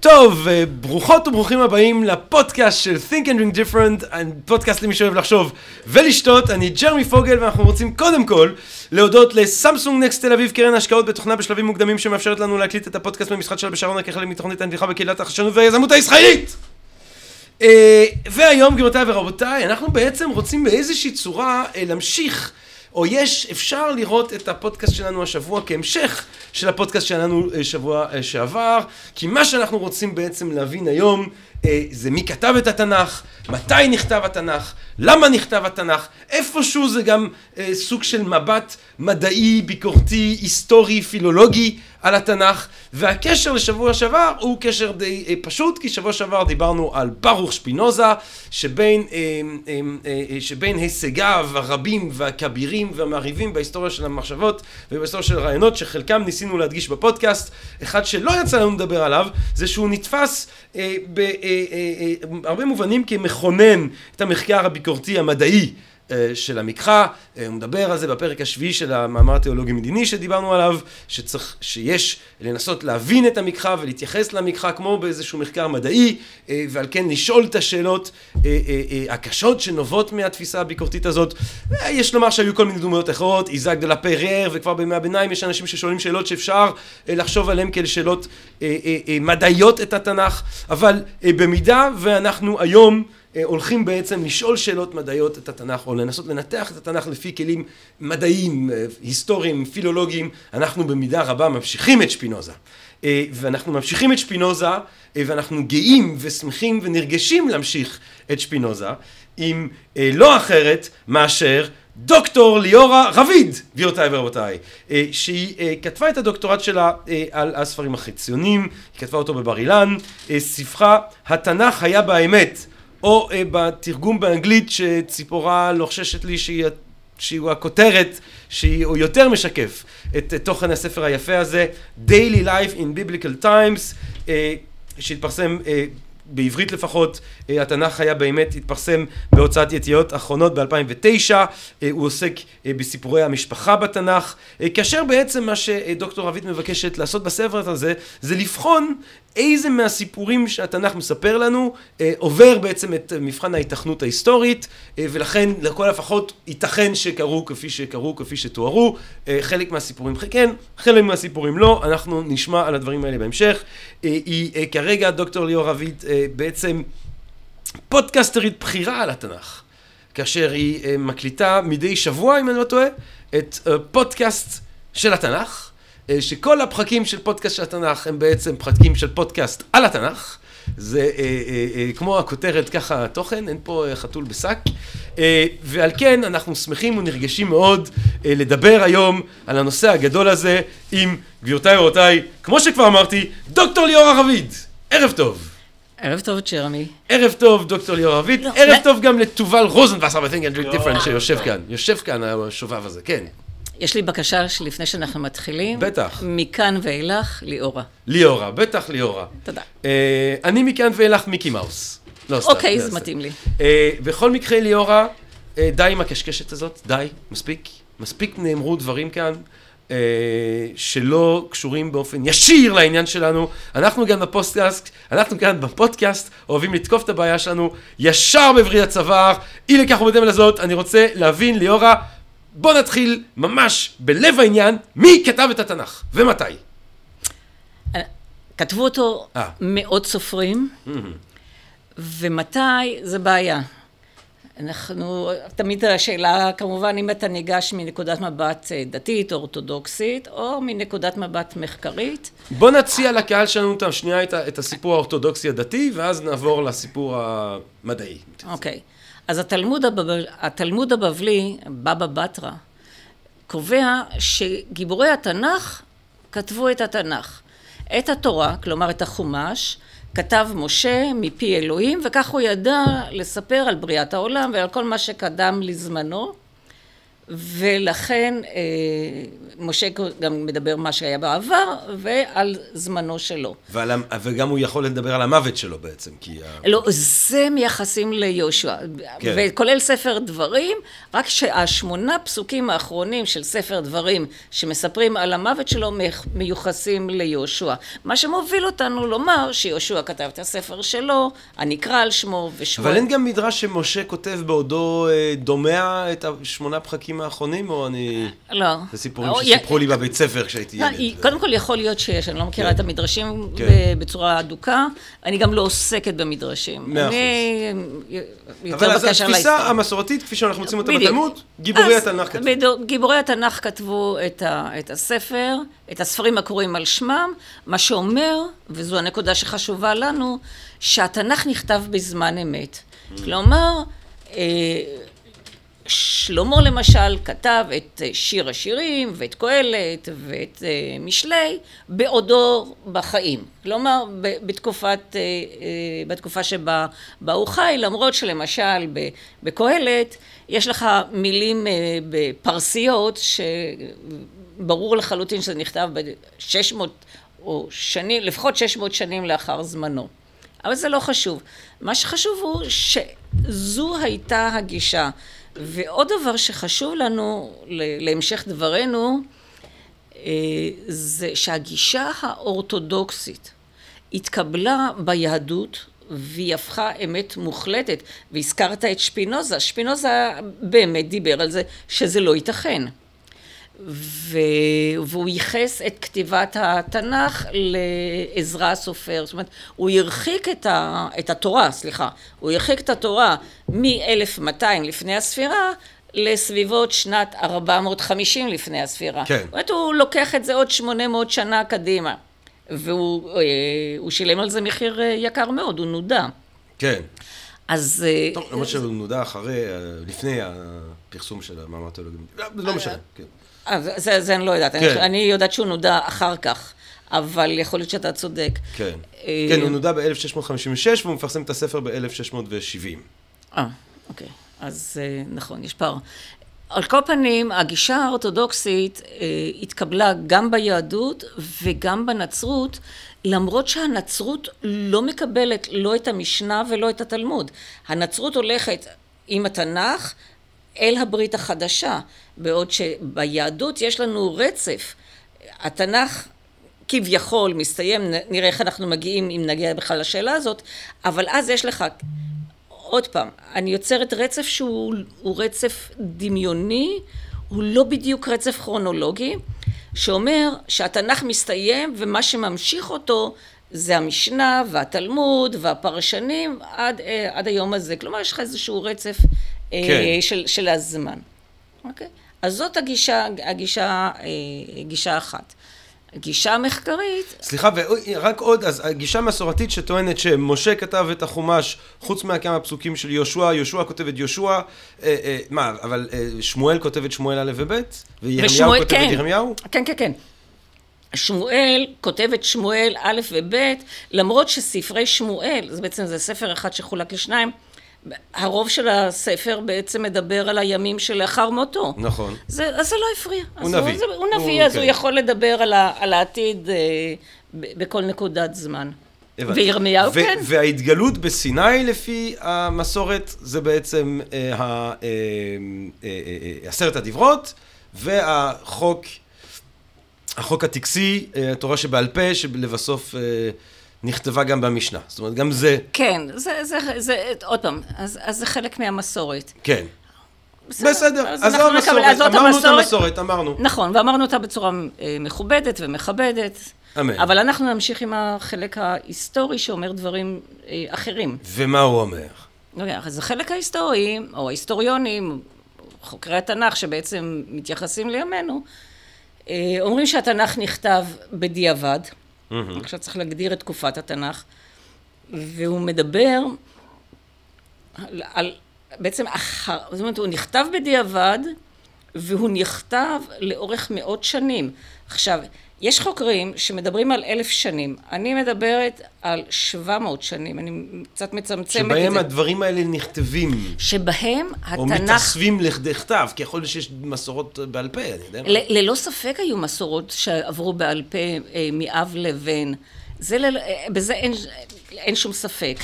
טוב, ברוכות וברוכים הבאים לפודקאסט של Think and Drink Different, פודקאסט למי שאוהב לחשוב ולשתות. אני ג'רמי פוגל, ואנחנו רוצים קודם כל להודות לסמסונג נקסט תל אביב, קרן השקעות בתוכנה בשלבים מוקדמים שמאפשרת לנו להקליט את הפודקאסט במשחד שלה בשרונה כחלק מתוכנית הנתיחה בקהילת החדשנות והיזמות הישראלית. והיום, גבירותיי ורבותיי, אנחנו בעצם רוצים באיזושהי צורה להמשיך, או אפשר לראות את הפודקאסט שלנו השבוע כהמשך של הפודקאסט שלנו שבוע שעבר, כי מה שאנחנו רוצים בעצם להבין היום זה מי כתב את התנ"ך, מתי נכתב התנ"ך, למה נכתב התנ"ך, איפשהו זה גם סוג של מבט מדעי, ביקורתי, היסטורי, פילולוגי על התנ"ך, והקשר לשבוע שעבר הוא קשר די פשוט, כי שבוע שעבר דיברנו על ברוך שפינוזה, שבין הישגיו הרבים והכבירים והמעריבים בהיסטוריה של המחשבות ובהיסטוריה של הרעיונות, שחלקם ניסינו להדגיש בפודקאסט. אחד שלא יצא לנו לדבר עליו, זה שהוא נתפס הרבה מובנים כמכונן את המחקר הביקורתי המדעי של המקרא. הוא מדבר על זה בפרק השביעי של המאמר התיאולוגי מדיני שדיברנו עליו, שיש לנסות להבין את המקרא ולהתייחס למקרא כמו באיזשהו מחקר מדעי, ועל כן לשאול את השאלות הקשות שנובעות מהתפיסה הביקורתית הזאת. יש לומר שהיו כל מיני דמויות אחרות, איזק דה לה פרר, וכבר בימי הביניים יש אנשים ששואלים שאלות שאפשר לחשוב עליהן כאל שאלות מדעיות את התנ"ך, אבל במידה ואנחנו היום הולכים בעצם לשאול שאלות מדעיות את התנ"ך, או לנסות לנתח את התנ"ך לפי כלים מדעיים, היסטוריים, פילולוגיים, אנחנו במידה רבה ממשיכים את שפינוזה. ואנחנו ממשיכים את שפינוזה, ואנחנו גאים ושמחים ונרגשים להמשיך את שפינוזה, עם לא אחרת מאשר דוקטור ליאורה רביד, גבירותיי ורבותיי, שהיא כתבה את הדוקטורט שלה על הספרים החיציוניים, היא כתבה אותו בבר אילן, ספרה "התנ"ך היה באמת", או בתרגום באנגלית שציפורה לוחששת לי שהיא הכותרת, שהיא יותר משקף את תוכן הספר היפה הזה, Daily Life in Biblical Times, שהתפרסם בעברית לפחות. התנ"ך היה באמת התפרסם בהוצאת ידיעות אחרונות ב-2009, הוא עוסק בסיפורי המשפחה בתנ"ך, כאשר בעצם מה שדוקטור רביד מבקשת לעשות בספר הזה, זה לבחון איזה מהסיפורים שהתנ"ך מספר לנו עובר בעצם את מבחן ההיתכנות ההיסטורית, ולכן לכל הפחות ייתכן שקרו כפי שתוארו. חלק מהסיפורים כן, חלק מהסיפורים לא, אנחנו נשמע על הדברים האלה בהמשך. היא כרגע, דוקטור ליאור רביד, בעצם פודקאסטרית בחירה על התנ"ך, כאשר היא מקליטה מדי שבוע, אם אני לא טועה, את פודקאסט של התנ"ך, שכל הפרקים של פודקאסט של התנ"ך הם בעצם פרקים של פודקאסט על התנ"ך. זה כמו הכותרת ככה תוכן, אין פה חתול בשק, ועל כן אנחנו שמחים ונרגשים מאוד לדבר היום על הנושא הגדול הזה עם גבירותיי ורבותיי, כמו שכבר אמרתי, דוקטור ליאורה רביד. ערב טוב. ערב טוב, ג'רמי. ערב טוב, דוקטור ליאורה רביד. ערב טוב גם לתובל רוזנבסר ב-Think and Drink Different שיושב כאן השובב הזה, כן. יש לי בקשה שלפני שאנחנו מתחילים. בטח. מכאן ואילך, ליאורה. ליאורה, בטח ליאורה. תודה. אני מכאן ואילך מיקי מאוס. לא סתם. אוקיי, זה מתאים לי. בכל מקרה, ליאורה, די עם הקשקשת הזאת, די, מספיק. מספיק נאמרו דברים כאן שלא קשורים באופן ישיר לעניין שלנו. אנחנו כאן בפודקאסט, אוהבים לתקוף את הבעיה שלנו ישר בבריאת צוואר. אי לכך ובדמל הזאת, אני רוצה להבין, ליאורה, בוא נתחיל ממש בלב העניין, מי כתב את התנ"ך ומתי? כתבו אותו מאות סופרים, ומתי זה בעיה. אנחנו, תמיד השאלה כמובן אם אתה ניגש מנקודת מבט דתית או אורתודוקסית, או מנקודת מבט מחקרית. בוא נציע לקהל שלנו אותם שנייה את הסיפור האורתודוקסי הדתי, ואז נעבור לסיפור המדעי. אוקיי. אז התלמוד הבבלי, בבא בתרא, קובע שגיבורי התנ"ך כתבו את התנ"ך. את התורה, כלומר את החומש, כתב משה מפי אלוהים, וכך הוא ידע לספר על בריאת העולם ועל כל מה שקדם לזמנו. ולכן משה גם מדבר מה שהיה בעבר ועל זמנו שלו. וגם הוא יכול לדבר על המוות שלו בעצם, כי... לא, זה מייחסים ליהושע. כן. וכולל ספר דברים, רק שהשמונה פסוקים האחרונים של ספר דברים שמספרים על המוות שלו מיוחסים ליהושע. מה שמוביל אותנו לומר שיהושע כתב את הספר שלו, הנקרא על שמו ושמו. אבל אין גם מדרש שמשה כותב בעודו דומע את השמונה הפחקים האחרונים, או אני... לא. זה סיפורים שסיפרו לי בבית ספר כשהייתי ילד. קודם כל יכול להיות שיש, אני לא מכירה את המדרשים בצורה עדוקה, אני גם לא עוסקת במדרשים. 100%. אבל אז התפיסה המסורתית, כפי שאנחנו מוצאים אותה בתלמוד, גיבורי התנ"ך כתבו. גיבורי התנ"ך כתבו את הספר, את הספרים הקוראים על שמם, מה שאומר, וזו הנקודה שחשובה לנו, שהתנ"ך נכתב בזמן אמת. כלומר, שלמה למשל כתב את שיר השירים ואת קהלת ואת משלי בעודו בחיים. כלומר בתקופה שבה הוא חי, למרות שלמשל בקהלת יש לך מילים בפרסיות שברור לחלוטין שזה נכתב ב-600 או שנים, לפחות 600 שנים לאחר זמנו. אבל זה לא חשוב. מה שחשוב הוא שזו הייתה הגישה. ועוד דבר שחשוב לנו להמשך דברנו, זה שהגישה האורתודוקסית התקבלה ביהדות והיא הפכה אמת מוחלטת. והזכרת את שפינוזה, שפינוזה באמת דיבר על זה שזה לא ייתכן. והוא ייחס את כתיבת התנ"ך לעזרא הסופר, זאת אומרת, הוא הרחיק את התורה, סליחה, הוא הרחיק את התורה מ-1200 לפני הספירה לסביבות שנת 450 לפני הספירה. כן. זאת אומרת, הוא לוקח את זה עוד 800 שנה קדימה, והוא שילם על זה מחיר יקר מאוד, הוא נודע. כן. אז... טוב, למרות שהוא נודע אחרי, לפני הפרסום של המאמר התיאולוגי, לא משנה, כן. זה אני לא יודעת, אני יודעת שהוא נודע אחר כך, אבל יכול להיות שאתה צודק. כן, הוא נודע ב-1656 והוא מפרסם את הספר ב-1670. אוקיי, אז נכון, יש פער. על כל פנים, הגישה האורתודוקסית התקבלה גם ביהדות וגם בנצרות, למרות שהנצרות לא מקבלת לא את המשנה ולא את התלמוד. הנצרות הולכת עם התנ"ך אל הברית החדשה, בעוד שביהדות יש לנו רצף. התנ"ך כביכול מסתיים, נראה איך אנחנו מגיעים, אם נגיע בכלל לשאלה הזאת, אבל אז יש לך, עוד פעם, אני יוצרת רצף שהוא רצף דמיוני, הוא לא בדיוק רצף כרונולוגי, שאומר שהתנ"ך מסתיים ומה שממשיך אותו זה המשנה והתלמוד והפרשנים עד היום הזה. כלומר, יש לך איזשהו רצף של הזמן. אוקיי? אז זאת הגישה אחת. הגישה המחקרית... סליחה, ורק עוד, אז הגישה המסורתית שטוענת שמשה כתב את החומש, חוץ מהכמה פסוקים של יהושע, יהושע כותב את יהושע, מה, אבל שמואל כותב את שמואל א' וב', וירמיהו כותב את ירמיהו? כן, כן, כן. שמואל כותב את שמואל א' וב', למרות שספרי שמואל, זה בעצם זה ספר אחד שחולק לשניים, הרוב של הספר בעצם מדבר על הימים שלאחר מותו. נכון. אז זה לא הפריע. הוא נביא. הוא נביא, אז הוא יכול לדבר על העתיד בכל נקודת זמן. וירמיהו כן. וההתגלות בסיני לפי המסורת זה בעצם 10 הדברות והחוק הטקסי, התורה שבעל פה, שלבסוף... נכתבה גם במשנה, זאת אומרת, גם זה... כן, זה עוד פעם, אז זה חלק מהמסורת. כן. בסדר, אז זו המסורת, אמרנו את המסורת, אמרנו. נכון, ואמרנו אותה בצורה מכובדת ומכבדת. אמן. אבל אנחנו נמשיך עם החלק ההיסטורי שאומר דברים אחרים. ומה הוא אומר? אז החלק ההיסטורי, או ההיסטוריונים, חוקרי התנ"ך שבעצם מתייחסים לימינו, אומרים שהתנ"ך נכתב בדיעבד, עכשיו צריך להגדיר את תקופת התנ"ך, והוא מדבר על, בעצם אחר, זאת אומרת, הוא נכתב בדיעבד, והוא נכתב לאורך מאות שנים. עכשיו, יש חוקרים שמדברים על 1,000 שנים, אני מדברת על 700 שנים, אני קצת מצמצמת את זה. שבהם הדברים האלה נכתבים. שבהם התנ"ך... או מתאספים לכתב, כי יכול להיות שיש מסורות בעל פה, אני יודע. ללא ספק היו מסורות שעברו בעל פה מאב לבן, בזה אין שום ספק.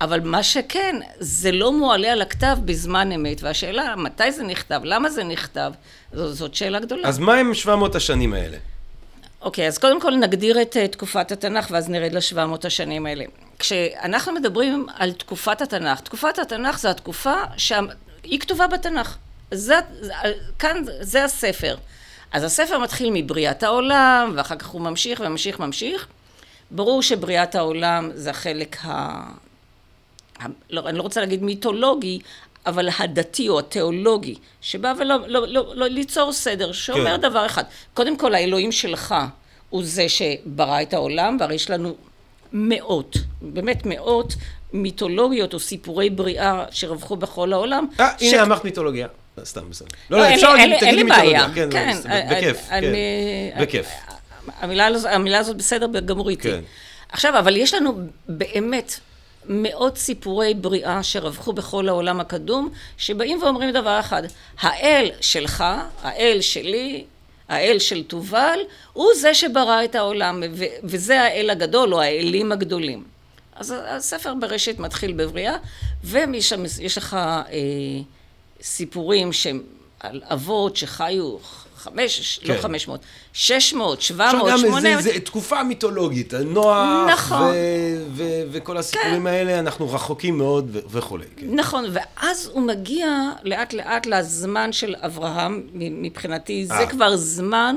אבל מה שכן, זה לא מועלה על הכתב בזמן אמת, והשאלה מתי זה נכתב, למה זה נכתב, זאת שאלה גדולה. אז מה הם 700 השנים האלה? אוקיי, אז קודם כל נגדיר את תקופת התנ"ך, ואז נרד ל700 השנים האלה. כשאנחנו מדברים על תקופת התנ"ך, תקופת התנ"ך זו התקופה שהיא כתובה בתנ"ך. כאן זה הספר. אז הספר מתחיל מבריאת העולם, ואחר כך הוא ממשיך וממשיך וממשיך. ברור שבריאת העולם זה החלק אני לא רוצה להגיד מיתולוגי, אבל הדתי או התיאולוגי, שבא ולא ליצור סדר, שאומר דבר אחד. קודם כל, האלוהים שלך הוא זה שברא את העולם, והרי יש לנו מאות, באמת מאות מיתולוגיות או סיפורי בריאה שרווחו בכל העולם. הנה, אמרת מיתולוגיה. סתם, בסדר. לא, אפשר תגידי מיתולוגיה. כן, בכיף. בכיף. המילה הזאת בסדר גמור איתי. עכשיו, אבל יש לנו באמת מאות סיפורי בריאה שרווחו בכל העולם הקדום, שבאים ואומרים דבר אחד, האל שלך, האל שלי, האל של תובל, הוא זה שברא את העולם, וזה האל הגדול או האלים הגדולים. אז הספר בראשית מתחיל בבריאה, ויש לך סיפורים שהם על אבות שחיו 600, 700, 800. זה תקופה מיתולוגית, נוח נכון. וכל הסיפורים כן. האלה, אנחנו רחוקים מאוד וכו'. כן. נכון, ואז הוא מגיע לאט לאט לזמן של אברהם, מבחינתי זה כבר זמן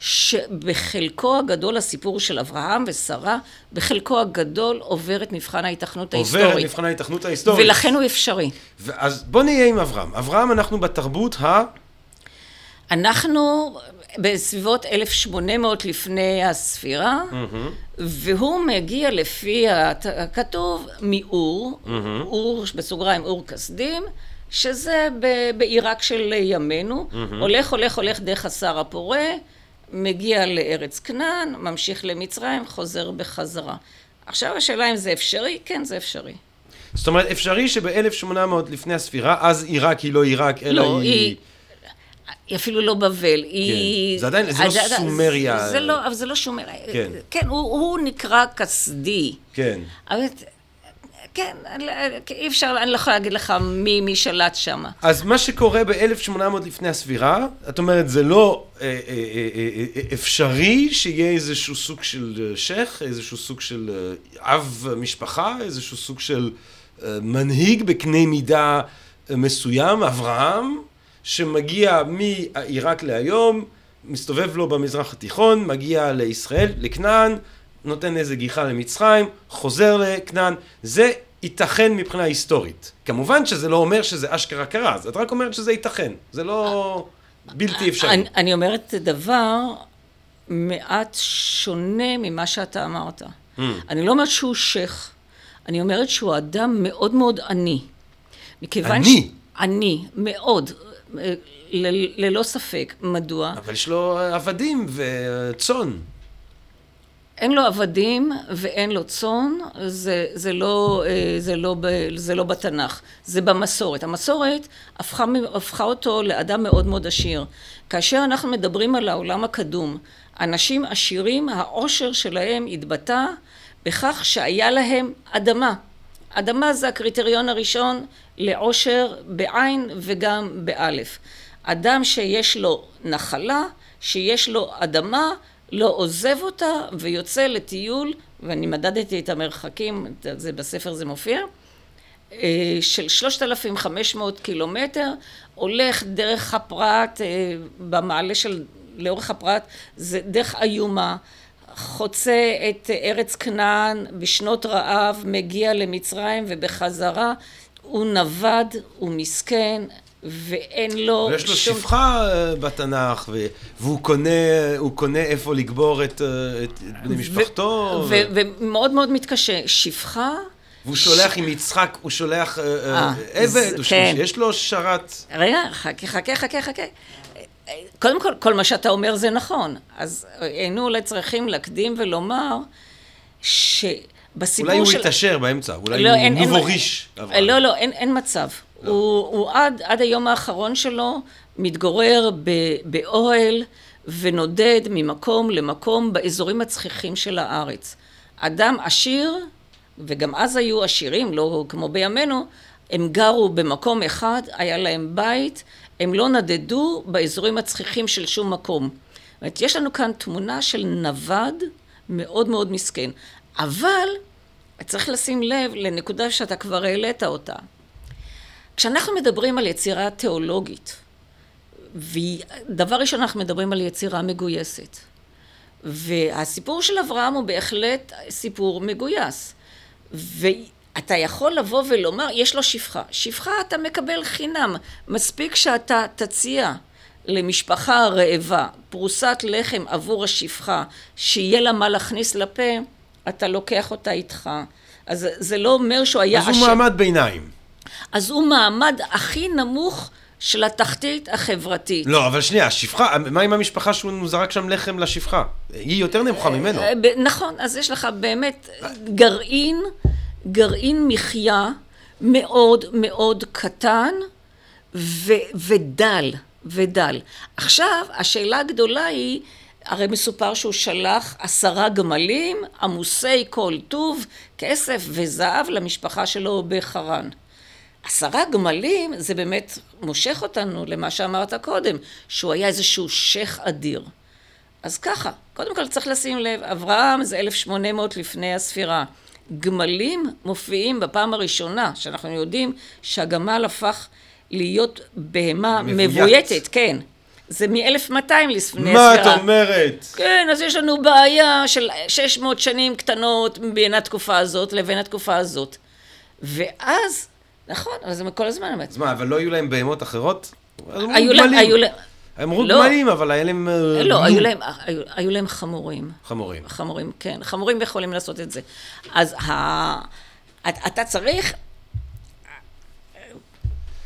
שבחלקו הגדול, הסיפור של אברהם ושרה, בחלקו הגדול עובר את מבחן ההיתכנות ההיסטורית. עובר את מבחן ההיתכנות ההיסטורית. ולכן הוא אפשרי. אז בוא נהיה עם אברהם. אברהם, אנחנו בתרבות אנחנו בסביבות 1800 לפני הספירה, והוא מגיע לפי הכתוב מאור, אור בסוגריים, אור כסדים, שזה בעיראק של ימינו, הולך דרך הסהר הפורה, מגיע לארץ כנען, ממשיך למצרים, חוזר בחזרה. עכשיו השאלה אם זה אפשרי? כן, זה אפשרי. זאת אומרת, אפשרי שב-1800 לפני הספירה, אז עיראק היא לא עיראק, אלא היא... היא אפילו לא בבל, היא... זה עדיין, זה לא סומריה. זה לא, אבל זה לא שומריה. כן, הוא נקרא כסדי. כן. אבל... כן, אי אפשר, אני לא יכולה להגיד לך מי שלט שם. אז מה שקורה ב-1800 לפני הספירה, את אומרת, זה לא אפשרי שיהיה איזשהו סוג של שייך, איזשהו סוג של אב משפחה, איזשהו סוג של מנהיג בקנה מידה מסוים, אברהם, שמגיע מעיראק להיום, מסתובב לו במזרח התיכון, מגיע לישראל, לכנען, נותן איזה גיחה למצרים, חוזר לכנען. זה ייתכן מבחינה היסטורית. כמובן שזה לא אומר שזה אשכרה קרה, את רק אומרת שזה ייתכן. זה לא בלתי אפשרי. אני אומרת דבר מעט שונה ממה שאתה אמרת. אני לא אומרת שהוא שייך, אני אומרת שהוא אדם מאוד מאוד עני. עני? עני, מאוד. ללא ספק. מדוע? אבל יש לו עבדים וצון. אין לו עבדים ואין לו צון, זה לא בתנ"ך, זה במסורת. המסורת הפכה אותו לאדם מאוד מאוד עשיר. כאשר אנחנו מדברים על העולם הקדום, אנשים עשירים, העושר שלהם התבטא בכך שהיה להם אדמה. אדמה זה הקריטריון הראשון לעושר בעין וגם באלף. אדם שיש לו נחלה, שיש לו אדמה, לא עוזב אותה ויוצא לטיול, ואני מדדתי את המרחקים, זה בספר זה מופיע, של 3,500 קילומטר, הולך דרך הפרט, במעלה של לאורך הפרט, זה דרך איומה, חוצה את ארץ כנען, בשנות רעב, מגיע למצרים ובחזרה, הוא נבד, הוא מסכן, ואין לו... ויש לו שפחה בתנ"ך, והוא קונה איפה לגבור את בני משפחתו. ומאוד מאוד מתקשה, שפחה... והוא שולח עם יצחק, הוא שולח עבד, יש לו שרת... רגע, חכה. קודם כל, כל מה שאתה אומר זה נכון. אז היינו אולי צריכים להקדים ולומר שבסיפור אולי של... אולי הוא יתאשר באמצע, אולי לא, הוא אין, מובוריש. אין, לא, לא, אין מצב. לא. הוא עד היום האחרון שלו מתגורר באוהל ונודד ממקום למקום באזורים הצחיחים של הארץ. אדם עשיר, וגם אז היו עשירים, לא כמו בימינו, הם גרו במקום אחד, היה להם בית, הם לא נדדו באזורים הצחיחים של שום מקום. זאת אומרת, יש לנו כאן תמונה של נבד מאוד מאוד מסכן. אבל צריך לשים לב לנקודה שאתה כבר העלית אותה. כשאנחנו מדברים על יצירה תיאולוגית, ודבר ראשון אנחנו מדברים על יצירה מגויסת. והסיפור של אברהם הוא בהחלט סיפור מגויס. ואתה יכול לבוא ולומר, יש לו שפחה. שפחה אתה מקבל חינם. מספיק שאתה תציע למשפחה הרעבה, פרוסת לחם עבור השפחה, שיהיה לה מה להכניס לפה, אתה לוקח אותה איתך. אז זה לא אומר שהוא היה... אז הוא מעמד ביניים. אז הוא מעמד הכי נמוך של התחתית החברתית. לא, אבל שנייה, השפחה, מה עם המשפחה שהוא זרק שם לחם לשפחה? היא יותר נמוכה ממנו. נכון, אז יש לך באמת גרעין מחיה מאוד מאוד קטן ודל. עכשיו, השאלה הגדולה היא, הרי מסופר שהוא שלח 10 גמלים, עמוסי כל טוב, כסף וזהב למשפחה שלו בחרן. 10 גמלים, זה באמת מושך אותנו למה שאמרת קודם, שהוא היה איזשהו שייך אדיר. אז ככה, קודם כל צריך לשים לב, אברהם זה 1800 לפני הספירה. גמלים מופיעים בפעם הראשונה, שאנחנו יודעים שהגמל הפך להיות בהמה מבויתת, כן. זה מ-1200 לפני הספירה. מה את אומרת? כן, אז יש לנו בעיה של 600 שנים קטנות בין התקופה הזאת לבין התקופה הזאת. ואז... נכון, אבל זה מכל הזמן אמת. אז מה, אבל לא היו להם בהמות אחרות? אמרו גמלים, אבל היה להם... לא, היו להם חמורים. חמורים, כן. חמורים יכולים לעשות את זה. אז אתה צריך...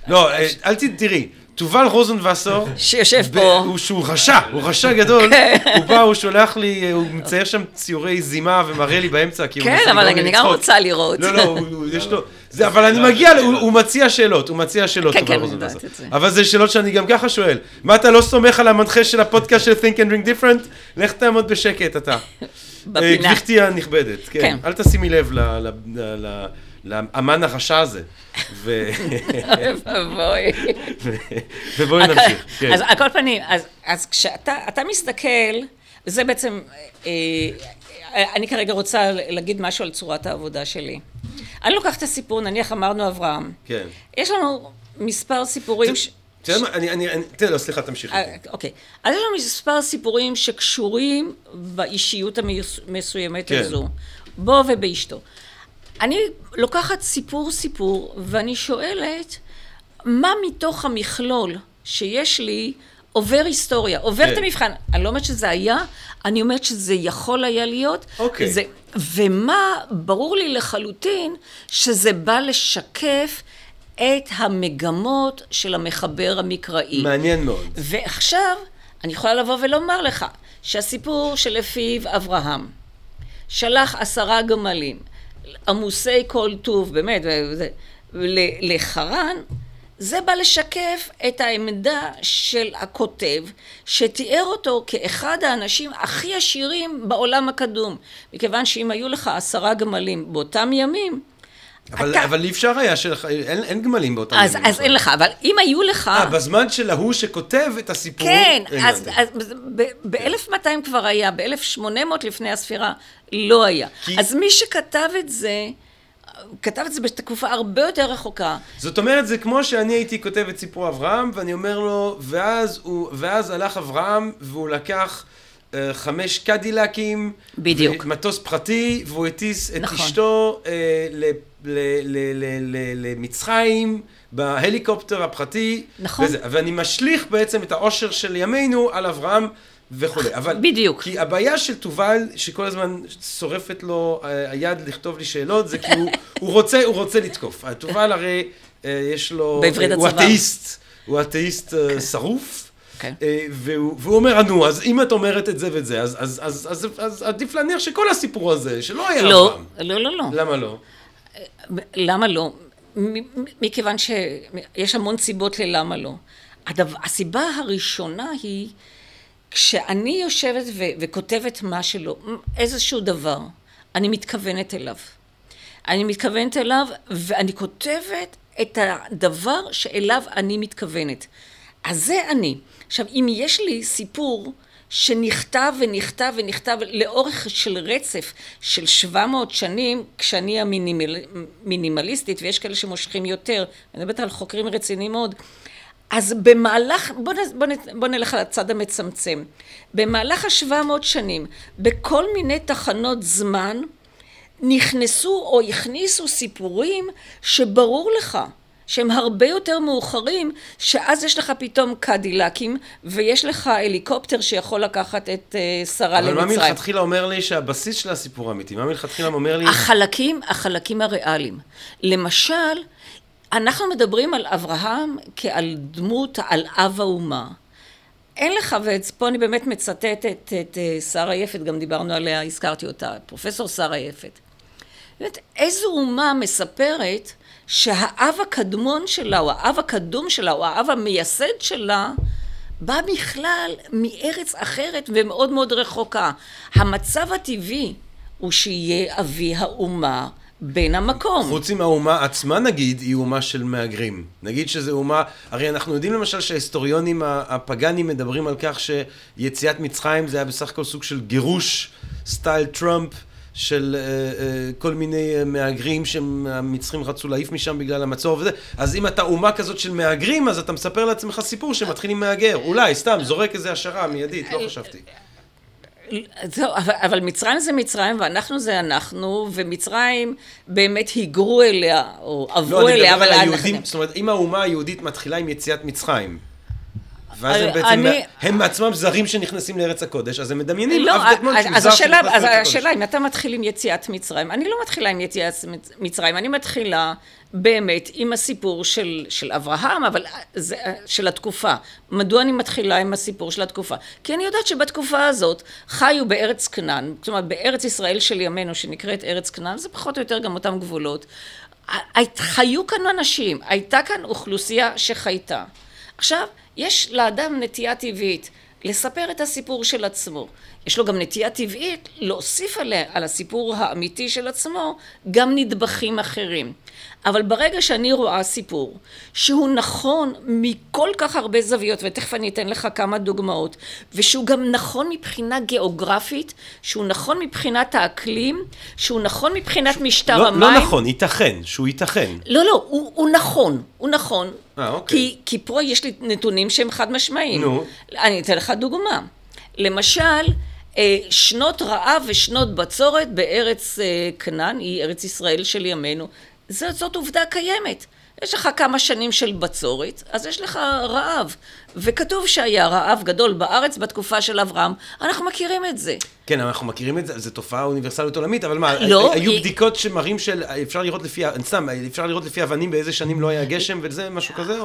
לא, אל תראי. תובל רוזנבסור, שיושב פה, שהוא רשע, גדול, הוא בא, הוא שולח לי, הוא מצייר שם ציורי זימה ומראה לי באמצע, כי הוא מנסה לצחוק. כן, אבל אני גם רוצה לראות. לא, יש לו, אבל אני מגיע, הוא מציע שאלות, תובל רוזנבסור. אבל זה שאלות שאני גם ככה שואל, מה אתה לא סומך על המנחה של הפודקאסט של Think and Drink Different? לך תעמוד בשקט, אתה. בפינה. גבירתי הנכבדת, כן. אל תשימי לב ל... לאמן הרשע הזה. ובואי. ובואי נמשיך. אז על כל פנים, אז כשאתה מסתכל, זה בעצם, אני כרגע רוצה להגיד משהו על צורת העבודה שלי. אני לוקחת את הסיפור, נניח אמרנו אברהם. כן. יש לנו מספר סיפורים... לא, סליחה, תמשיך. אוקיי. אז יש לנו מספר סיפורים שקשורים באישיות המסוימת הזו. בו ובאשתו. אני לוקחת סיפור, ואני שואלת, מה מתוך המכלול שיש לי עובר היסטוריה, עובר את המבחן? אני לא אומרת שזה היה, אני אומרת שזה יכול היה להיות. זה, ומה, ברור לי לחלוטין, שזה בא לשקף את המגמות של המחבר המקראי. מעניין מאוד. ועכשיו, אני יכולה לבוא ולומר לך, שהסיפור שלפיו אברהם, שלח 10 גמלים, עמוסי כל טוב, באמת, לחרן, זה בא לשקף את העמדה של הכותב, שתיאר אותו כאחד האנשים הכי עשירים בעולם הקדום. מכיוון שאם היו לך 10 גמלים באותם ימים, אבל אי אפשר היה, אין גמלים באותם ימים. אז אין לך, אבל אם היו לך... בזמן של ההוא שכותב את הסיפור... כן, אז ב-1200 כבר היה, ב-1800 לפני הספירה לא היה. אז מי שכתב את זה, כתב את זה בתקופה הרבה יותר רחוקה. זאת אומרת, זה כמו שאני הייתי כותב את סיפור אברהם, ואני אומר לו, ואז הלך אברהם, והוא לקח... 5 קדילקים, בדיוק. מטוס פרטי, והוא הטיס את אשתו למצרים, בהליקופטר הפרטי, ואני משליך בעצם את העושר של ימינו על אברהם וכו'. בדיוק. כי הבעיה של תובל, שכל הזמן שורפת לו היד לכתוב לי שאלות, זה כי הוא רוצה לתקוף. תובל הרי יש לו, הוא אתאיסט שרוף. והוא אומר, אנו, אז אם את אומרת את זה ואת זה, אז עדיף להניח שכל הסיפור הזה, שלא היה פעם. לא, לא, לא. למה לא? למה לא? מכיוון שיש המון סיבות ללמה לא. הסיבה הראשונה היא, כשאני יושבת וכותבת איזשהו דבר, אני מתכוונת אליו. אני מתכוונת אליו, ואני כותבת את הדבר שאליו אני מתכוונת. אז זה אני. עכשיו, אם יש לי סיפור שנכתב ונכתב ונכתב לאורך של רצף של 700 שנים, כשאני המינימליסטית, ויש כאלה שמושכים יותר, אני מדברת על חוקרים רציניים מאוד, אז במהלך, בוא נלך על הצד המצמצם, במהלך 700 שנים, בכל מיני תחנות זמן, נכנסו או הכניסו סיפורים שברור לך שהם הרבה יותר מאוחרים, שאז יש לך פתאום קדילקים ויש לך הליקופטר שיכול לקחת את שרה למצרים. אבל מה מלכתחילה אומר לי שהבסיס של הסיפור אמיתי? מה מלכתחילה אומר לי? החלקים הריאליים. למשל, אנחנו מדברים על אברהם כעל דמות, על אב האומה. אין לך, ופה אני באמת מצטטת את שרה יפת, גם דיברנו עליה, הזכרתי אותה, פרופסור שרה יפת. באמת, איזו אומה מספרת שהאב הקדמון שלה, או האב הקדום שלה, או האב המייסד שלה, בא בכלל מארץ אחרת ומאוד מאוד רחוקה. המצב הטבעי הוא שיהיה אבי האומה בין המקום. חוץ עם האומה עצמה, נגיד, היא אומה של מהגרים. נגיד שזה אומה, הרי אנחנו יודעים למשל שההיסטוריונים הפגנים מדברים על כך שיציאת מצרים זה היה בסך הכל סוג של גירוש, סטייל טראמפ, של כל מיני מהגרים שהמצרים רצו להעיף משם בגלל המצור וזה. אז אם אתה אומה כזאת של מהגרים, אז אתה מספר לעצמך סיפור שמתחילים מהגר. אולי, סתם, זורק איזה השערה מיידית, לא חשבתי. זהו, אבל מצרים זה מצרים, ואנחנו זה אנחנו, ומצרים באמת היגרו אליה, או עברו אליה, אבל... זאת אומרת, אם האומה היהודית מתחילה עם יציאת מצרים, ואז הם בעצם, הם מעצמם זרים שנכנסים לארץ הקודש, אז הם מדמיינים. לא, אז השאלה, אם אתה מתחיל עם יציאת מצרים, אני לא מתחילה עם יציאת מצרים, אני מתחילה באמת עם הסיפור של אברהם, אבל של התקופה. מדוע אני מתחילה עם הסיפור של התקופה? כי אני יודעת שבתקופה הזאת חיו בארץ כנען, זאת אומרת, בארץ ישראל של ימינו, שנקראת ארץ כנען, זה פחות או יותר גם אותם גבולות. חיו כאן אנשים, הייתה כאן אוכלוסייה שחייתה. עכשיו, יש לאדם נטייה טבעית לספר את הסיפור של עצמו. יש לו גם נטייה טבעית להוסיף על הסיפור האמיתי של עצמו גם נדבכים אחרים. אבל ברגע שאני רואה סיפור שהוא נכון מכל כך הרבה זוויות, ותכף אני אתן לך כמה דוגמאות, ושהוא גם נכון מבחינה גיאוגרפית, שהוא נכון מבחינת האקלים, שהוא נכון מבחינת משטר המים. לא נכון, ייתכן. לא, הוא נכון, אוקיי. כי פה יש לי נתונים שהם חד משמעיים. אני אתן לך דוגמה. למשל, שנות רעב ושנות בצורת בארץ כנען, היא ארץ ישראל של ימינו, זאת עובדה קיימת. יש לך כמה שנים של בצורת, אז יש לך רעב. וכתוב שהיה רעב גדול בארץ בתקופה של אברהם, אנחנו מכירים את זה. כן, אנחנו מכירים את זה, זו תופעה אוניברסלית עולמית, אבל מה, היו בדיקות שמראים שאפשר לראות לפי אבנים באיזה שנים לא היה גשם, וזה משהו כזה?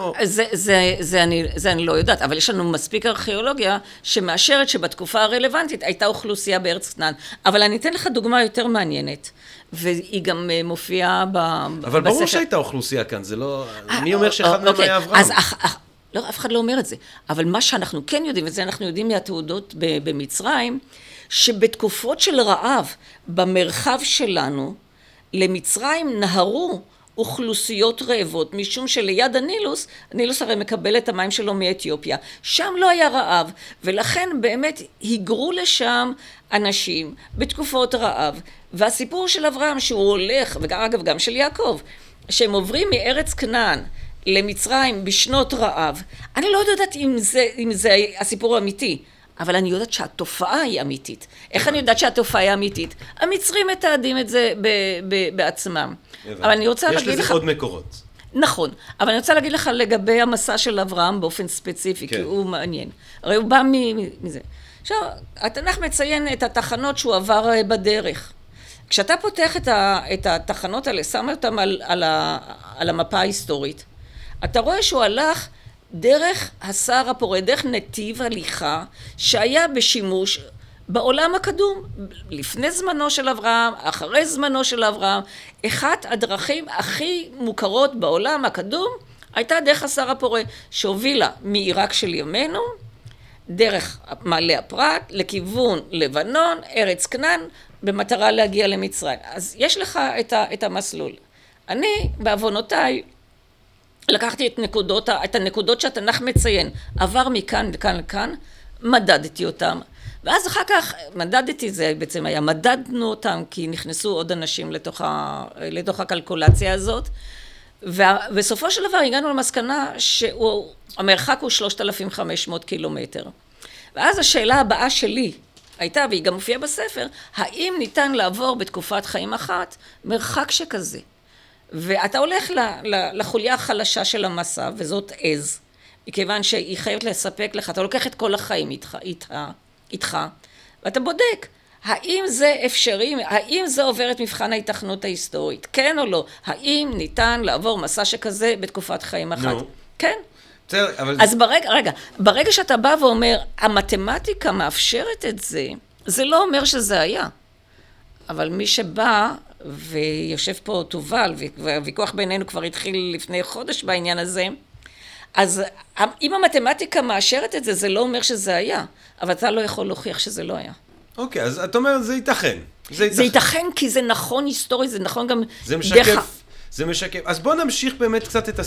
זה אני לא יודעת, אבל יש לנו מספיק ארכיאולוגיה שמאשרת שבתקופה הרלוונטית הייתה אוכלוסייה בארץ כנען. אבל אני אתן לך דוגמה יותר מעניינת, והיא גם מופיעה בספר. אבל ברור שהייתה אוכלוסייה כאן, זה לא... מי אומר שאחד מהם היה אברהם? לא, אף אחד לא אומר את זה. אבל מה שאנחנו כן יודעים, וזה אנחנו יודעים מהתעודות במצרים, שבתקופות של רעב במרחב שלנו, למצרים נהרו אוכלוסיות רעבות, משום שליד הנילוס, הנילוס הרי מקבל את המים שלו מאתיופיה. שם לא היה רעב, ולכן באמת היגרו לשם אנשים בתקופות רעב. והסיפור של אברהם שהוא הולך, ואגב גם של יעקב, שהם עוברים מארץ כנען, למצרים בשנות רעב. אני לא יודעת אם זה הסיפור האמיתי, אבל אני יודעת שהתופעה היא אמיתית. איך אני יודעת שהתופעה היא אמיתית? המצרים מתעדים את זה בעצמם. אבל אני רוצה להגיד לך... יש לזה עוד מקורות. נכון, אבל אני רוצה להגיד לך לגבי המסע של אברהם באופן ספציפי, כי הוא מעניין. הרי הוא בא מזה. עכשיו, התנ"ך מציין את התחנות שהוא עבר בדרך. כשאתה פותח את התחנות האלה, שמה אותם על המפה ההיסטורית, אתה רואה שהוא הלך דרך הסער הפורה, דרך נתיב הליכה שהיה בשימוש בעולם הקדום, לפני זמנו של אברהם, אחרי זמנו של אברהם. אחת הדרכים הכי מוכרות בעולם הקדום הייתה דרך הסער הפורה, שהובילה מעיראק של ימינו, דרך מעלה הפרת, לכיוון לבנון, ארץ כנען, במטרה להגיע למצרים. אז יש לך את המסלול. אני, בעוונותיי, לקחתי את הנקודות שהתנ"ך מציין, עבר מכאן לכאן לכאן, מדדתי אותם, ואז אחר כך מדדתי, זה בעצם היה, מדדנו אותם, כי נכנסו עוד אנשים לתוך הקלקולציה הזאת, ובסופו של דבר הגענו למסקנה שהמרחק הוא 3,500 קילומטר. ואז השאלה הבאה שלי הייתה, והיא גם מופיעה בספר, האם ניתן לעבור בתקופת חיים אחת מרחק שכזה? ואתה הולך לחוליה החלשה של המסע, וזאת עז, מכיוון שהיא חייבת לספק לך, אתה לוקח את כל החיים איתך, ואתה בודק, האם זה אפשרי, האם זה עובר את מבחן ההיתכנות ההיסטורית, כן או לא? האם ניתן לעבור מסע שכזה בתקופת חיים אחת? כן. אז ברגע שאתה בא ואומר, המתמטיקה מאפשרת את זה, זה לא אומר שזה היה. אבל מי שבא, ויושב פה תובל, והוויכוח בינינו כבר התחיל לפני חודש בעניין הזה, אז אם המתמטיקה מאשרת את זה, זה לא אומר שזה היה, אבל אתה לא יכול להוכיח שזה לא היה. אוקיי, אז את אומרת, זה ייתכן. זה ייתכן כי זה נכון היסטורית, זה נכון גם דרך. זה משקף. אז בואו נמשיך באמת קצת את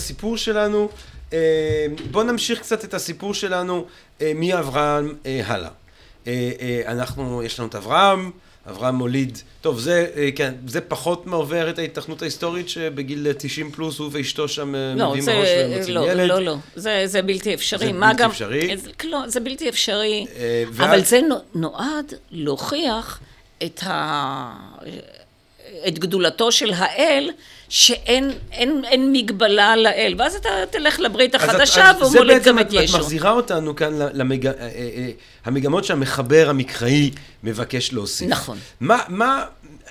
הסיפור שלנו, מאברהם הלאה. יש לנו את אברהם מוליד, טוב, זה פחות מעובר את ההיתכנות ההיסטורית שבגיל 90 פלוס הוא ואשתו שם מביאים הראש ומוצאים ילד. לא, זה בלתי אפשרי. זה בלתי אפשרי? לא, זה בלתי אפשרי, אבל זה נועד להוכיח את גדולתו של האל, שאין מגבלה לאל, ואז אתה תלך לברית החדשה והוא מולד גם את ישו. זה בעצם מחזירה אותנו כאן המגמות שהמחבר המקראי מבקש להוסיף. נכון.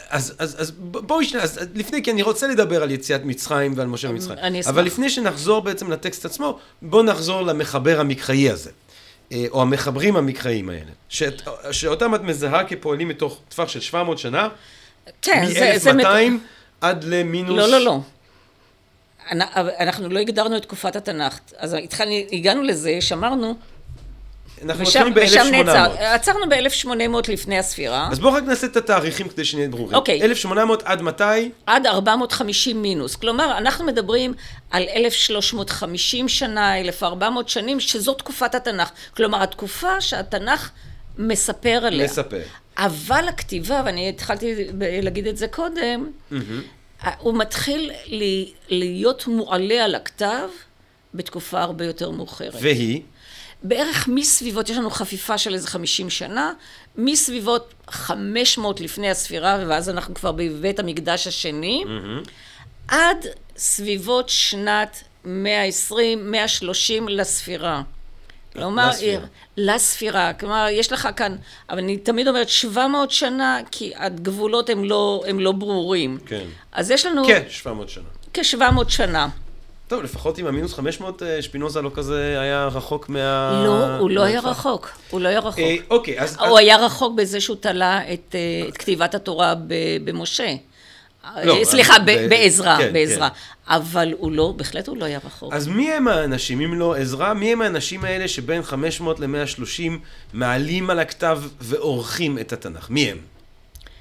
אז בואו ישנה, לפני, כי אני רוצה לדבר על יציאת מצרים ועל משה במצרים. אני אשמח. אבל לפני שנחזור בעצם לטקסט עצמו, בואו נחזור למחבר המקראי הזה, או המחברים המקראיים האלה, שאותם את מזהה כפועלים מתוך טווח של 700 שנה, מ-1200 עד למינוס... לא. אנחנו לא הגדרנו את תקופת התנ"ך. אז הגענו לזה, שמרנו... אנחנו עצרנו ב-1800. עצרנו ב-1800 לפני הספירה. אז בואו רק נעשה את התאריכים כדי שנהיה ברורים. אוקיי. 1800 עד מתי? עד 450 מינוס. כלומר, אנחנו מדברים על 1350 שנה, 1400 שנים, שזו תקופת התנ"ך. כלומר, התקופה שהתנ"ך מספר עליה. אבל הכתיבה, ואני התחלתי להגיד את זה קודם, הוא מתחיל להיות מועלה על הכתב בתקופה הרבה יותר מאוחרת. והיא? בערך מסביבות, יש לנו חפיפה של איזה 50 שנה, מסביבות 500 לפני הספירה, ואז אנחנו כבר בבית המקדש השני, עד סביבות שנת 120, 130 לספירה. כלומר, לספירה, כלומר, יש לך כאן, אבל אני תמיד אומרת 700 שנה, כי הגבולות הם לא ברורים. כן. אז יש לנו... כ-700 שנה. כ-700 שנה. טוב, לפחות עם המינוס 500, שפינוזה לא כזה היה רחוק מה... לא, הוא לא היה רחוק. אוקיי, אז... הוא היה רחוק בזה שהוא תלה את כתיבת התורה במשה. סליחה, בעזרה. אבל בהחלט הוא לא היה רחוק. אז מי הם האנשים, אם לא עזרה, מי הם האנשים האלה שבין 500 ל-130 מעלים על הכתב ועורכים את התנ"ך? מי הם?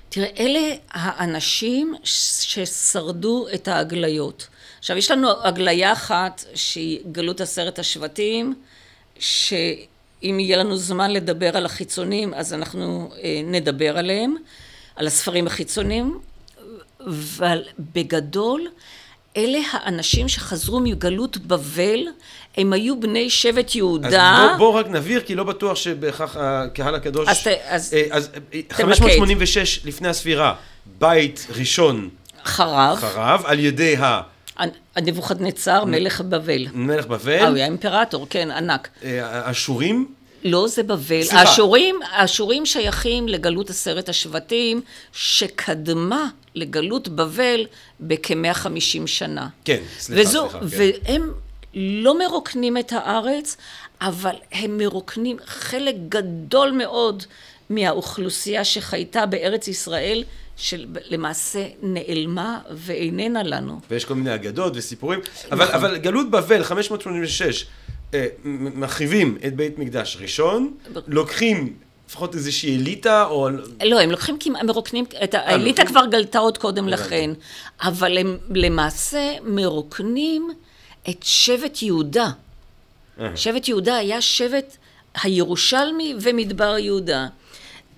תראה, אלה האנשים ששרדו את ההגליות. עכשיו, יש לנו הגליה אחת שהיא גלות 10 השבטים, שאם יהיה לנו זמן לדבר על החיצונים, אז אנחנו נדבר עליהם, על הספרים החיצונים, אבל בגדול, אלה האנשים שחזרו מגלות בבל, הם היו בני שבט יהודה. אז בוא רק נבהיר, כי לא בטוח שבהכרח הקהל הקדוש... אז 586 לפני הספירה, בית ראשון חרב על ידי נבוכדנצר, מלך בבל. מלך בבל. הוא היה אימפרטור, כן, ענק. אשורים? לא, זה בבל. האשורים שייכים לגלות 10 השבטים, שקדמה לגלות בבל בכ-150 שנה. כן, סליחה. והם לא מרוקנים את הארץ, אבל הם מרוקנים חלק גדול מאוד מהאוכלוסייה שחייתה בארץ ישראל, שלמעשה נעלמה ואיננה לנו. ויש כל מיני אגדות וסיפורים, אבל גלות בבל 586, מחריבים את בית מקדש ראשון, לוקחים לפחות איזושהי אליטה או... לא, הם לוקחים כי מרוקנים, האליטה כבר גלתה עוד קודם לכן, אבל הם למעשה מרוקנים את שבט יהודה. שבט יהודה היה שבט הירושלמי ומדבר יהודה.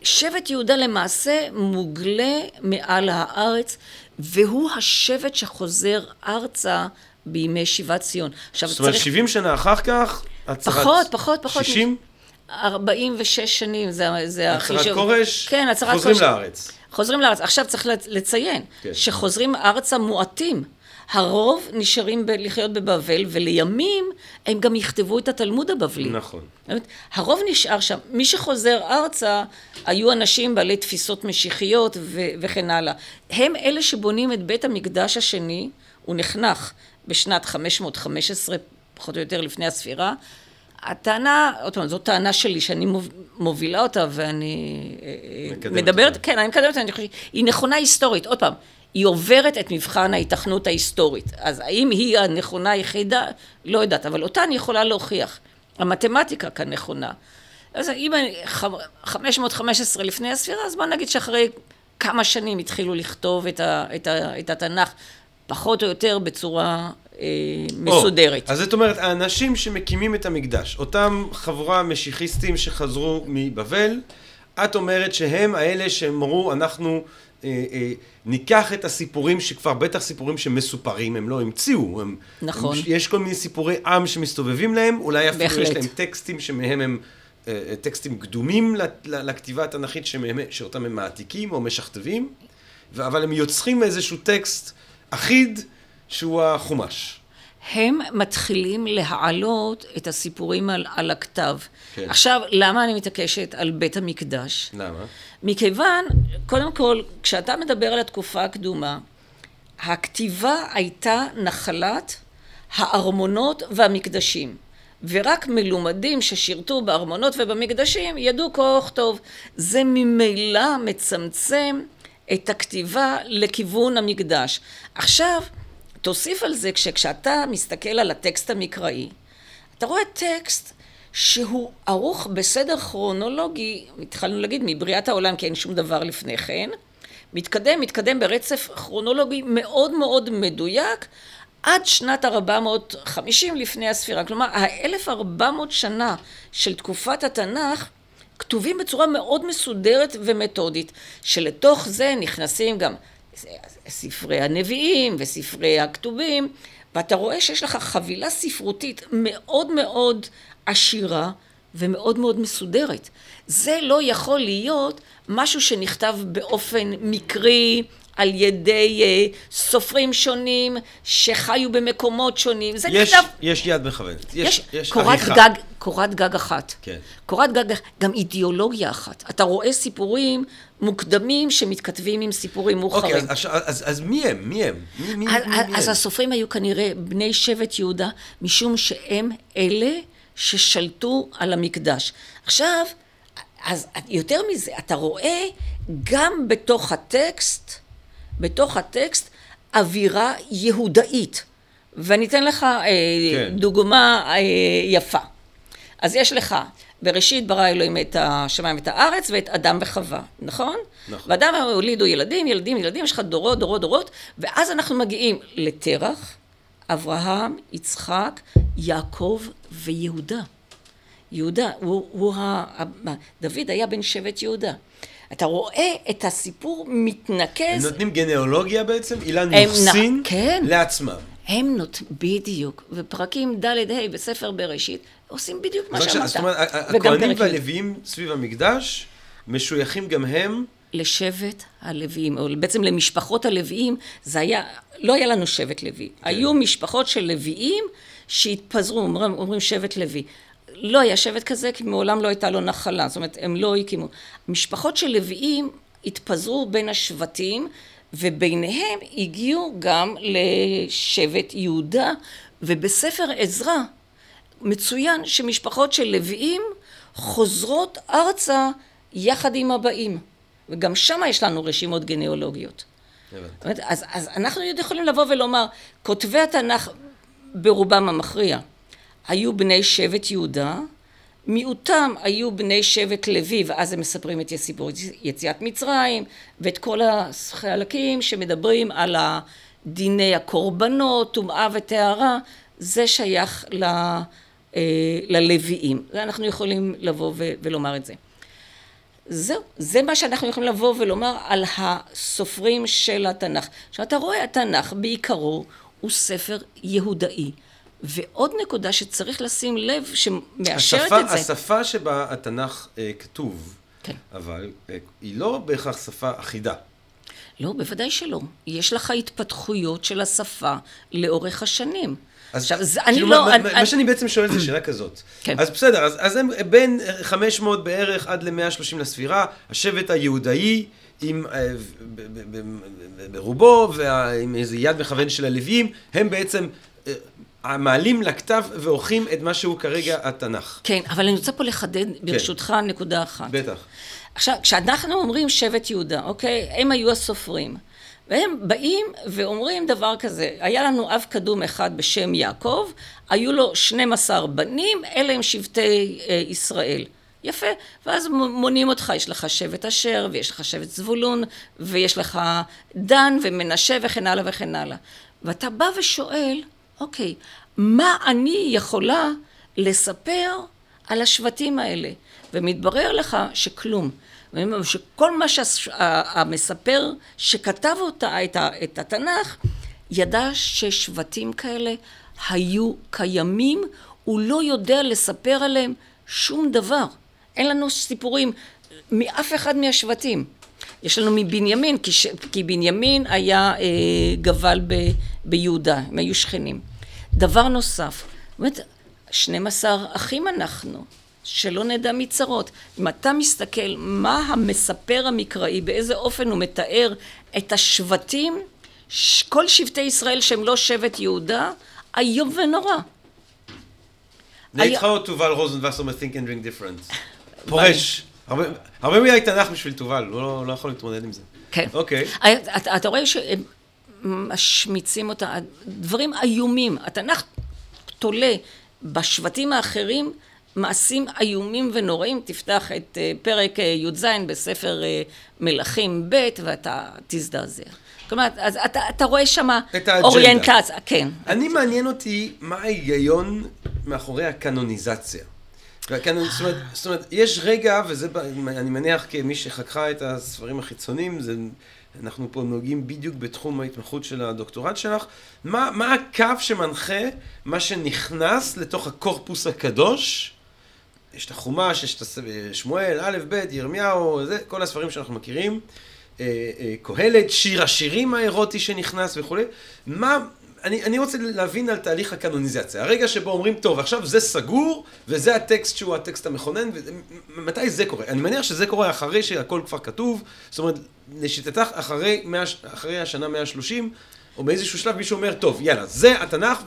שבט יהודה למעשה מוגלה מעל הארץ, והוא השבט שחוזר ארצה בימי שיבת ציון. זאת אומרת, 70 שנה אחר כך, הצהרת... פחות. 60? 46 שנים, זה הכי... הצהרת כורש, כן, חוזרים לארץ. חוזרים לארץ. עכשיו צריך לציין שחוזרים ארצה מועטים. הרוב נשארים לחיות בבבל, ולימים הם גם יכתבו את התלמוד הבבלי. נכון. הרוב נשאר שם. מי שחוזר ארצה, היו אנשים בעלי תפיסות משיחיות וכן הלאה. הם אלה שבונים את בית המקדש השני, הוא נחנך בשנת 515, פחות או יותר לפני הספירה. הטענה, עוד פעם, זו טענה שלי, שאני מובילה אותה ואני מדברת, כן, אני מקדמת, אני חושבת, היא נכונה היסטורית, עוד פעם. היא עוברת את מבחן ההיתכנות ההיסטורית. אז האם היא הנכונה היחידה? לא יודעת, אבל אותה אני יכולה להוכיח. המתמטיקה כאן נכונה. אז אם 515 לפני הספירה, אז מה נגיד שאחרי כמה שנים התחילו לכתוב את התנ"ך, פחות או יותר בצורה מסודרת. אז זאת אומרת, האנשים שמקימים את המקדש, אותם חבורה משיחיסטים שחזרו מבבל, את אומרת שהם האלה שאמרו, אנחנו... ניקח את הסיפורים שכבר בטח סיפורים שמסופרים, הם לא המציאו. נכון. יש כל מיני סיפורי עם שמסתובבים להם, אולי אפילו בהחלט. יש להם טקסטים שמהם הם טקסטים קדומים לכתיבה התנ"כית שאותם הם מעתיקים או משכתבים, אבל הם יוצרים איזשהו טקסט אחיד שהוא החומש. הם מתחילים להעלות את הסיפורים על הכתב. כן. עכשיו, למה אני מתעקשת על בית המקדש? למה? מכיוון, קודם כל, כשאתה מדבר על התקופה הקדומה, הכתיבה הייתה נחלת הארמונות והמקדשים. ורק מלומדים ששירתו בארמונות ובמקדשים ידעו כוח טוב. זה ממילא מצמצם את הכתיבה לכיוון המקדש. עכשיו, תוסיף על זה, כשאתה מסתכל על הטקסט המקראי, אתה רואה טקסט שהוא ערוך בסדר כרונולוגי, התחלנו להגיד, מבריאת העולם, כי אין שום דבר לפני כן, מתקדם ברצף כרונולוגי מאוד מאוד מדויק, עד שנת 450 לפני הספירה. כלומר, 1400 שנה של תקופת התנ"ך, כתובים בצורה מאוד מסודרת ומתודית, שלתוך זה נכנסים גם ספרי הנביאים וספרי הכתובים, ואתה רואה שיש לך חבילה ספרותית מאוד מאוד עשירה ומאוד מאוד מסודרת. זה לא יכול להיות משהו שנכתב באופן מקרי על ידי סופרים שונים שחיו במקומות שונים. זה יש, נכתב... יש יד מכוונת. יש קורת גג אחת. כן. קורת גג, גם אידיאולוגיה אחת. אתה רואה סיפורים מוקדמים שמתכתבים עם סיפורים מאוחרים. אוקיי, אז מי הם? אז הסופרים היו כנראה בני שבט יהודה, משום שהם אלה ששלטו על המקדש. עכשיו, אז יותר מזה, אתה רואה גם בתוך הטקסט אווירה יהודאית. ואני אתן לך דוגמה יפה. אז יש לך, בראשית ברא אלוהים את השמיים ואת הארץ ואת אדם וחווה, נכון? נכון. ואדם הולידו ילדים, יש לך דורות, ואז אנחנו מגיעים לתרח, אברהם, יצחק, יעקב ויהודה. יהודה, דוד היה בן שבט יהודה. אתה רואה את הסיפור מתנקז. הם נותנים גנאולוגיה בעצם, אילן יוחסין לעצמם. הם נותנים בדיוק, ופרקים ד' ה' בספר בראשית, עושים בדיוק מה שאמרת. זאת אומרת, הכהנים והלוויים סביב המקדש, משויכים גם הם. לשבט הלוויים, או בעצם למשפחות הלוויים, זה היה, לא היה לנו שבט לוי. היו משפחות של לוויים שהתפזרו, אומרים שבט לוי. לא היה שבט כזה, כי מעולם לא הייתה לו נחלה, זאת אומרת, הם לא הקימו. משפחות של לוויים התפזרו בין השבטים, וביניהם הגיעו גם לשבט יהודה, ובספר עזרא מצוין שמשפחות של לוויים חוזרות ארצה יחד עם הבאים, וגם שמה יש לנו רשימות גניאולוגיות. אז אנחנו יכולים לבוא ולומר, כותבי התנ"ך ברובם המכריע היו בני שבט יהודה, מיעוטם היו בני שבט לוי, ואז הם מספרים את סיפור יציאת מצרים ואת כל החלקים שמדברים על דיני הקורבנות, טומאה וטהרה, זה שייך ללוויים. אנחנו יכולים לבוא ולומר את זה. זהו, זה מה שאנחנו יכולים לבוא ולומר על הסופרים של התנ"ך. עכשיו אתה רואה, התנ"ך בעיקרו הוא ספר יהודאי. ועוד נקודה שצריך לשים לב שמאשרת את זה. השפה שבה התנ"ך כתוב, כן. אבל היא לא בהכרח שפה אחידה. לא, בוודאי שלא. יש לך התפתחויות של השפה לאורך השנים. עכשיו, אני לא... מה שאני בעצם שואל זה שאלה כזאת. אז בסדר, אז הם בין 500 בערך עד ל-130 לספירה, השבט היהודאי עם ברובו, ועם איזה יד מכוון של הלוויים, הם בעצם מעלים לכתב ועורכים את מה שהוא כרגע התנ"ך. כן, אבל אני רוצה פה לחדד ברשותך נקודה אחת. בטח. עכשיו, כשאנחנו אומרים שבט יהודה, אוקיי, הם היו הסופרים, והם באים ואומרים דבר כזה, היה לנו אב קדום אחד בשם יעקב, היו לו 12 בנים, אלה הם שבטי ישראל. יפה, ואז מונים אותך, יש לך שבט אשר, ויש לך שבט זבולון, ויש לך דן ומנשה וכן הלאה וכן הלאה. ואתה בא ושואל, אוקיי, מה אני יכולה לספר על השבטים האלה? ומתברר לך שכלום, שכל מה שהמספר שכתב אותה, את התנ"ך, ידע ששבטים כאלה היו קיימים, הוא לא יודע לספר עליהם שום דבר. אין לנו סיפורים מאף אחד מהשבטים. יש לנו מבנימין, כי בנימין היה גבל ביהודה, הם היו שכנים. דבר נוסף, זאת אומרת, 12 אחים אנחנו, שלא נדע מצרות. אם אתה מסתכל מה המספר המקראי, באיזה אופן הוא מתאר את השבטים, כל שבטי ישראל שהם לא שבט יהודה, איום ונורא. נהיית חאות תובל רוזנבסר מ-Think and Drink Difference. פורש. הרבה מידי תנ"ך בשביל תובל, הוא לא יכול להתמודד עם זה. כן. אוקיי. אתה רואה שהם משמיצים אותה, דברים איומים. התנ"ך תולה בשבטים האחרים, מעשים איומים ונוראים, תפתח את פרק י"ז בספר מלכים ב' ואתה תזדעזע. כלומר, אז אתה רואה שמה אוריין כץ, כן. אני מעניין אותי מה ההיגיון מאחורי הקנוניזציה. זאת אומרת, יש רגע, וזה אני מניח כמי שחקרה את הספרים החיצוניים, אנחנו פה נוגעים בדיוק בתחום ההתמחות של הדוקטורט שלך, מה הקו שמנחה מה שנכנס לתוך הקורפוס הקדוש? יש את החומש, יש את שמואל, א', ב', ירמיהו, זה, כל הספרים שאנחנו מכירים, קהלת, שיר השירים האירוטי שנכנס וכולי. אני רוצה להבין על תהליך הקנוניזציה, הרגע שבו אומרים, טוב, עכשיו זה סגור, וזה הטקסט שהוא הטקסט המכונן, מתי זה קורה? אני מניח שזה קורה אחרי שהכל כבר כתוב, זאת אומרת, לשיטתך אחרי השנה 130, או באיזשהו שלב מישהו אומר, טוב, יאללה, זה התנ"ך,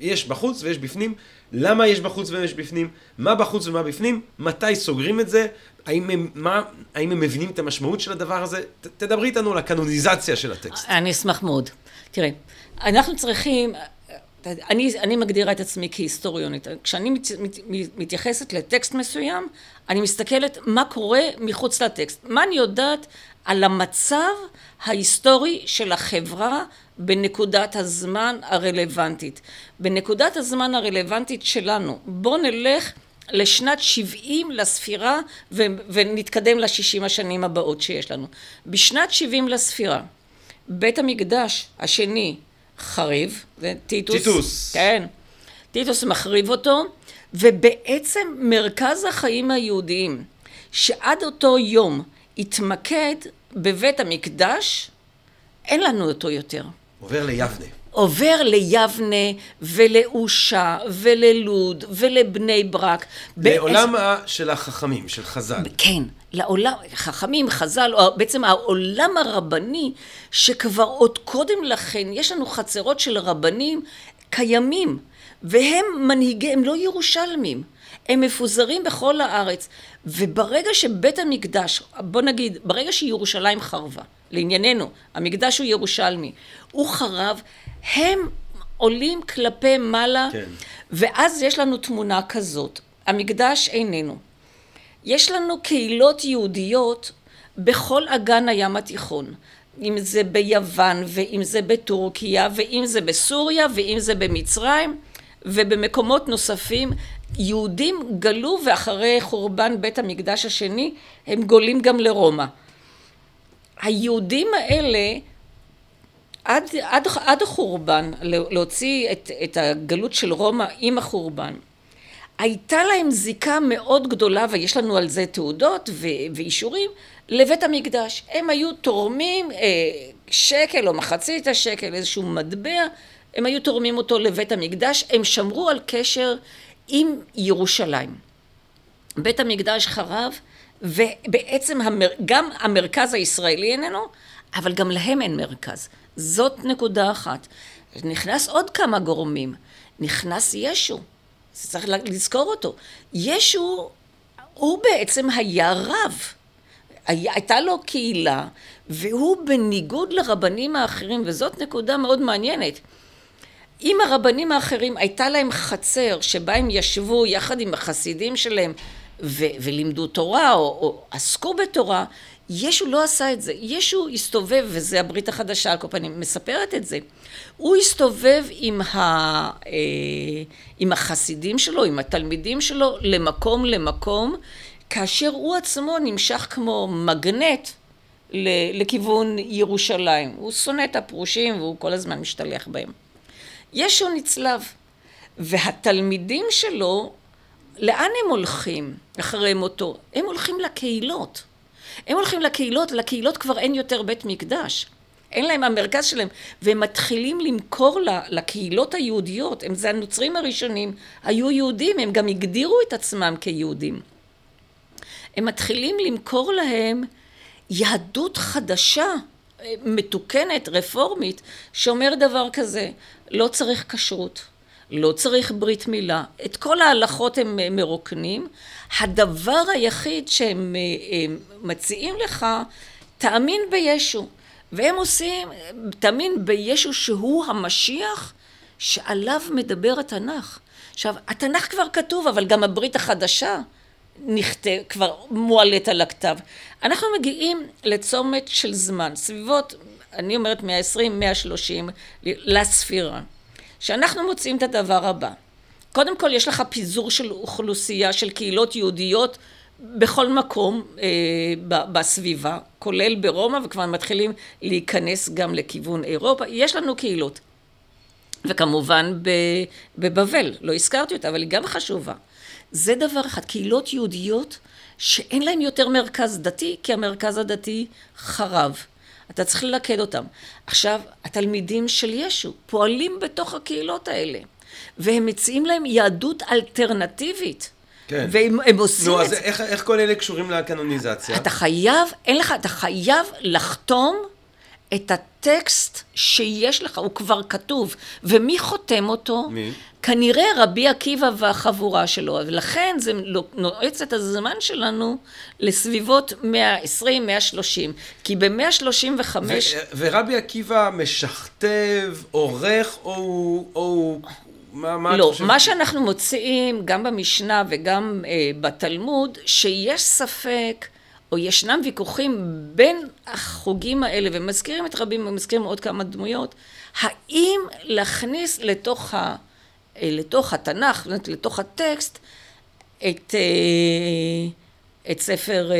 ויש בחוץ ויש בפנים, למה יש בחוץ ויש בפנים, מה בחוץ ומה בפנים, מתי סוגרים את זה, האם הם מבינים את המשמעות של הדבר הזה? תדברי איתנו על הקנוניזציה של הטקסט. אני אשמח מאוד. תראה, אנחנו צריכים, אני מגדירה את עצמי כהיסטוריונית, כשאני מתייחסת לטקסט מסוים, אני מסתכלת מה קורה מחוץ לטקסט, מה אני יודעת על המצב ההיסטורי של החברה בנקודת הזמן הרלוונטית. בנקודת הזמן הרלוונטית שלנו, בוא נלך לשנת 70 לספירה ונתקדם ל-60 השנים הבאות שיש לנו. בשנת 70 לספירה, בית המקדש השני חריב, טיטוס, כן, טיטוס מחריב אותו, ובעצם מרכז החיים היהודיים שעד אותו יום התמקד בבית המקדש, אין לנו אותו יותר. עובר ליבנה. עובר ליבנה ולאושה וללוד ולבני ברק. לעולם של החכמים, של חז"ל. כן, לעולם, חכמים, חז"ל, בעצם העולם הרבני שכבר עוד קודם לכן, יש לנו חצרות של רבנים, קיימים, והם מנהיגי, הם לא ירושלמים, הם מפוזרים בכל הארץ, וברגע שבית המקדש, בוא נגיד, ברגע שירושלים חרבה, לענייננו, המקדש הוא ירושלמי, הוא חרב, הם עולים כלפי מעלה, כן. ואז יש לנו תמונה כזאת, המקדש איננו. יש לנו קהילות יהודיות בכל אגן הים התיכון, אם זה ביוון, ואם זה בטורקיה, ואם זה בסוריה, ואם זה במצרים, ובמקומות נוספים, יהודים גלו, ואחרי חורבן בית המקדש השני, הם גולים גם לרומא. היהודים האלה, עד החורבן, להוציא את הגלות של רומא עם החורבן, הייתה להם זיקה מאוד גדולה, ויש לנו על זה תעודות ואישורים, לבית המקדש. הם היו תורמים שקל או מחצית השקל, איזשהו מטבע, הם היו תורמים אותו לבית המקדש, הם שמרו על קשר עם ירושלים. בית המקדש חרב, ובעצם גם המרכז הישראלי איננו, אבל גם להם אין מרכז. זאת נקודה אחת. נכנס עוד כמה גורמים, נכנס ישו. צריך לזכור אותו. ישו, הוא בעצם היה רב. הייתה לו קהילה, והוא בניגוד לרבנים האחרים, וזאת נקודה מאוד מעניינת. אם הרבנים האחרים הייתה להם חצר, שבה הם ישבו יחד עם החסידים שלהם, ולימדו תורה, או עסקו בתורה, ישו לא עשה את זה. ישו הסתובב, וזה הברית החדשה, על כל פנים, מספרת את זה. הוא הסתובב עם החסידים שלו, עם התלמידים שלו, למקום למקום, כאשר הוא עצמו נמשך כמו מגנט לכיוון ירושלים. הוא שונא את הפרושים, והוא כל הזמן משתלח בהם. ישו נצלב, והתלמידים שלו, לאן הם הולכים אחרי מותו? הם הולכים לקהילות. הם הולכים לקהילות, לקהילות כבר אין יותר בית מקדש. אין להם המרכז שלהם, והם מתחילים למכור לקהילות היהודיות. הם זה הנוצרים הראשונים, היו יהודים, הם גם הגדירו את עצמם כיהודים. הם מתחילים למכור להם יהדות חדשה, מתוקנת, רפורמית, שאומר דבר כזה, לא צריך כשרות, לא צריך ברית מילה, את כל ההלכות הם מרוקנים, הדבר היחיד שהם מציעים לך, תאמין בישו, והם עושים, תאמין בישו שהוא המשיח שעליו מדבר התנ"ך. עכשיו, התנ"ך כבר כתוב, אבל גם הברית החדשה כבר מועלת על הכתב. אנחנו מגיעים לצומת של זמן, סביבות, אני אומרת 120-130 לספירה, שאנחנו מוצאים את הדבר הבא. קודם כל יש לך פיזור של אוכלוסייה, של קהילות יהודיות בכל מקום בסביבה, כולל ברומא, וכבר מתחילים להיכנס גם לכיוון אירופה. יש לנו קהילות, וכמובן בבבל, לא הזכרתי אותה, אבל היא גם חשובה. זה דבר אחד, קהילות יהודיות שאין להם יותר מרכז דתי, כי המרכז הדתי חרב. אתה צריך ללכד אותם. עכשיו, התלמידים של ישו פועלים בתוך הקהילות האלה, והם מציעים להם יהדות אלטרנטיבית. כן. והם עושים את זה. נו, אז איך כל אלה קשורים לקנוניזציה? אתה חייב לחתום את הטקסט שיש לך, הוא כבר כתוב, ומי חותם אותו? מי? כנראה רבי עקיבא והחבורה שלו, ולכן זה נועץ את הזמן שלנו לסביבות 120-130, כי ב-135... ורבי עקיבא משכתב, עורך, או מה לא, מה שאנחנו מוצאים גם במשנה וגם בתלמוד, שיש ספק, או ישנם ויכוחים בין החוגים האלה, ומזכירים את רבים, ומזכירים עוד כמה דמויות, האם להכניס לתוך התנ"ך, לתוך הטקסט, את ספר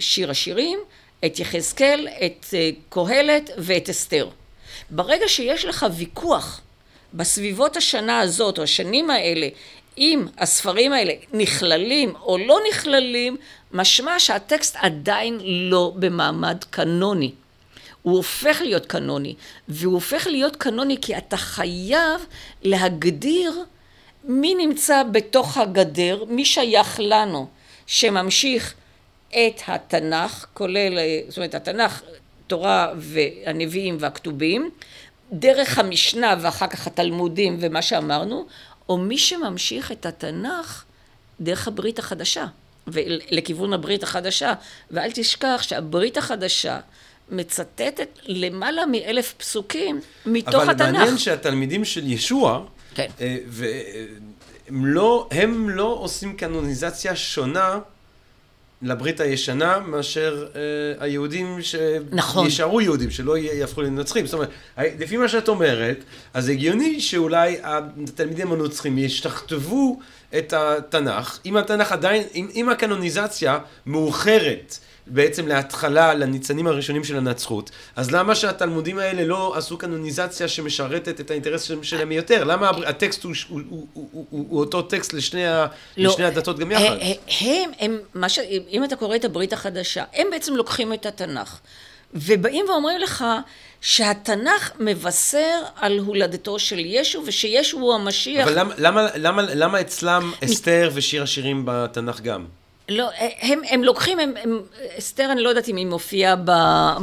שיר השירים, את יחזקאל, את קהלת ואת אסתר. ברגע שיש לך ויכוח בסביבות השנה הזאת או השנים האלה, אם הספרים האלה נכללים או לא נכללים, משמע שהטקסט עדיין לא במעמד קנוני. הוא הופך להיות קנוני, והוא הופך להיות קנוני כי אתה חייב להגדיר מי נמצא בתוך הגדר, מי שייך לנו, שממשיך את התנ"ך, כולל, זאת אומרת, התנ"ך, תורה והנביאים והכתובים, דרך המשנה ואחר כך התלמודים ומה שאמרנו, או מי שממשיך את התנ"ך דרך הברית החדשה, ולכיוון הברית החדשה. ואל תשכח שהברית החדשה מצטטת למעלה מ1,000 פסוקים מתוך התנ"ך. אבל מעניין שהתלמידים של ישוע, כן. הם לא עושים קנוניזציה שונה לברית הישנה מאשר היהודים שישארו יהודים, שלא יהפכו לנוצרים. זאת אומרת, לפי מה שאת אומרת, אז הגיוני שאולי התלמידים הנוצרים ישתכתבו את התנ"ך, אם התנ"ך עדיין, אם הקנוניזציה מאוחרת בעצם להתחלה, לניצנים הראשונים של הנצרות, אז למה שהתלמודים האלה לא עשו קנוניזציה שמשרתת את האינטרס שלהם יותר? למה הטקסט הוא אותו טקסט לשני הדתות גם יחד? אם אתה קורא את הברית החדשה, הם בעצם לוקחים את התנ"ך, ובאים ואומרים לך שהתנ"ך מבשר על הולדתו של ישו, ושישו הוא המשיח. אבל למה אצלם אסתר ושיר השירים בתנ"ך גם? לא, הם לוקחים, אסתר, אני לא יודעת אם היא מופיעה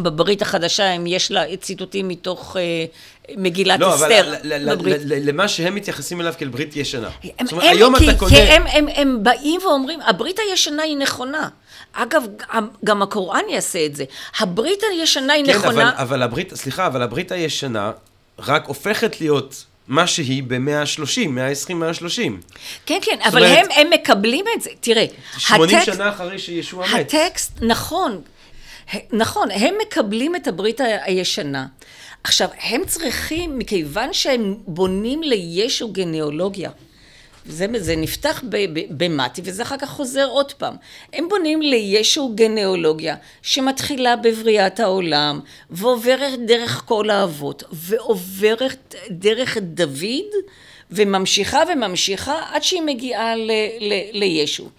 בברית החדשה, אם יש לה ציטוטים מתוך מגילת אסתר. לא, אבל למה שהם מתייחסים אליו כאל ברית ישנה. הם באים ואומרים, הברית הישנה היא נכונה. אגב, גם הקוראן יעשה את זה. הברית הישנה היא נכונה. כן, אבל הברית הישנה רק הופכת להיות מה שהיא ב-130, 120, 130. כן, כן, אבל הם מקבלים את זה. תראה, 80 שנה אחרי שישוע מת. הטקסט, נכון, הם מקבלים את הברית הישנה. עכשיו, הם צריכים, מכיוון שהם בונים לישו גניאולוגיה, זה נפתח במתי, וזה אחר כך חוזר עוד פעם. הם בונים לישו גניאולוגיה, שמתחילה בבריאת העולם, ועוברת דרך כל האבות, ועוברת דרך דוד, וממשיכה, עד שהיא מגיעה לישו.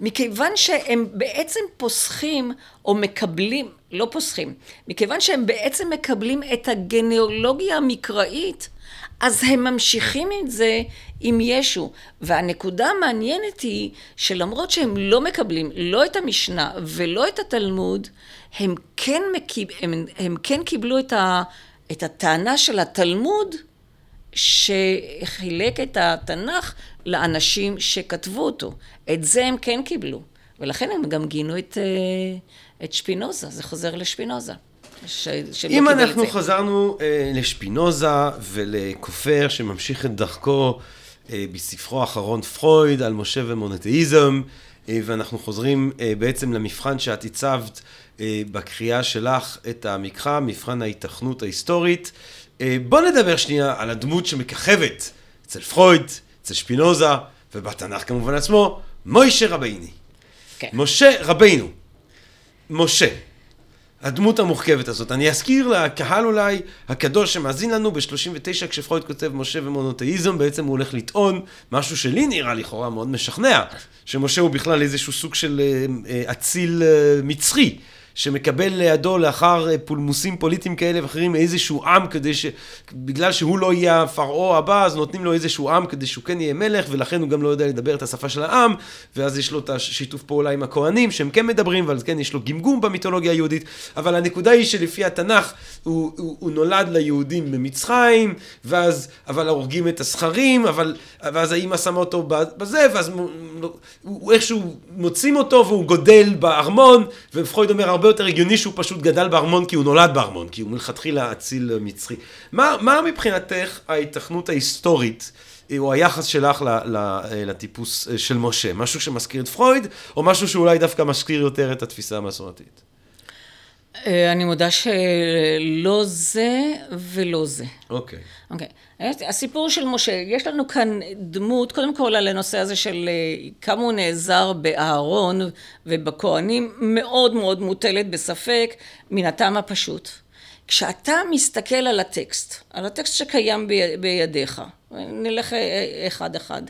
מכיוון שהם בעצם פוסחים, או מקבלים, לא פוסחים, מכיוון שהם בעצם מקבלים את הגניאולוגיה המקראית, אז הם ממשיכים את זה עם ישו. והנקודה המעניינת היא שלמרות שהם לא מקבלים לא את המשנה ולא את התלמוד, הם כן קיבלו את הטענה של התלמוד שחילק את התנ"ך לאנשים שכתבו אותו. את זה הם כן קיבלו. ולכן הם גם גינו את שפינוזה, זה חוזר לשפינוזה. אם אנחנו חזרנו לשפינוזה ולכופר שממשיך את דרכו בספרו האחרון פרויד על משה ומונותאיזם, ואנחנו חוזרים בעצם למבחן שאת הצבת בקריאה שלך את המקרא, מבחן ההיתכנות ההיסטורית, בוא נדבר שנייה על הדמות שמככבת אצל פרויד, אצל שפינוזה ובתנ"ך כמובן עצמו, משה רבינו. כן. משה רבינו. הדמות המוחכבת הזאת. אני אזכיר לקהל אולי הקדוש שמאזין לנו ב-39 כשפרויד כותב משה ומונותאיזם, בעצם הוא הולך לטעון משהו שלי נראה לכאורה מאוד משכנע, שמשה הוא בכלל איזשהו סוג של אציל מצרי, שמקבל לידו לאחר פולמוסים פוליטיים כאלה ואחרים איזשהו עם, בגלל שהוא לא יהיה פרעה הבא, אז נותנים לו איזשהו עם כדי שהוא כן יהיה מלך, ולכן הוא גם לא יודע לדבר את השפה של העם, ואז יש לו את השיתוף פעולה עם הכהנים, שהם כן מדברים, אבל כן יש לו גמגום במיתולוגיה היהודית, אבל הנקודה היא שלפי התנ"ך, הוא נולד ליהודים במצרים, ואז, אבל הורגים את הסכרים, ואז האמא שמה אותו בזה, ואז הוא איכשהו מוצאים אותו, והוא גודל בארמון, ופרויד אומר הרבה יותר הגיוני שהוא פשוט גדל בארמון כי הוא נולד בארמון, כי הוא מלכתחילה אציל מצרי. מה מבחינתך ההיתכנות ההיסטורית או היחס שלך לטיפוס של משה? משהו שמזכיר את פרויד, או משהו שאולי דווקא מזכיר יותר את התפיסה המסורתית? אני מודה שלא זה ולא זה. אוקיי. הסיפור של משה, יש לנו כאן דמות, קודם כל על הנושא הזה של כמה הוא נעזר באהרון ובכהנים, מאוד מאוד מוטלת בספק, מן הטעם הפשוט. כשאתה מסתכל על הטקסט, שקיים בידיך, נלך אחד אחד.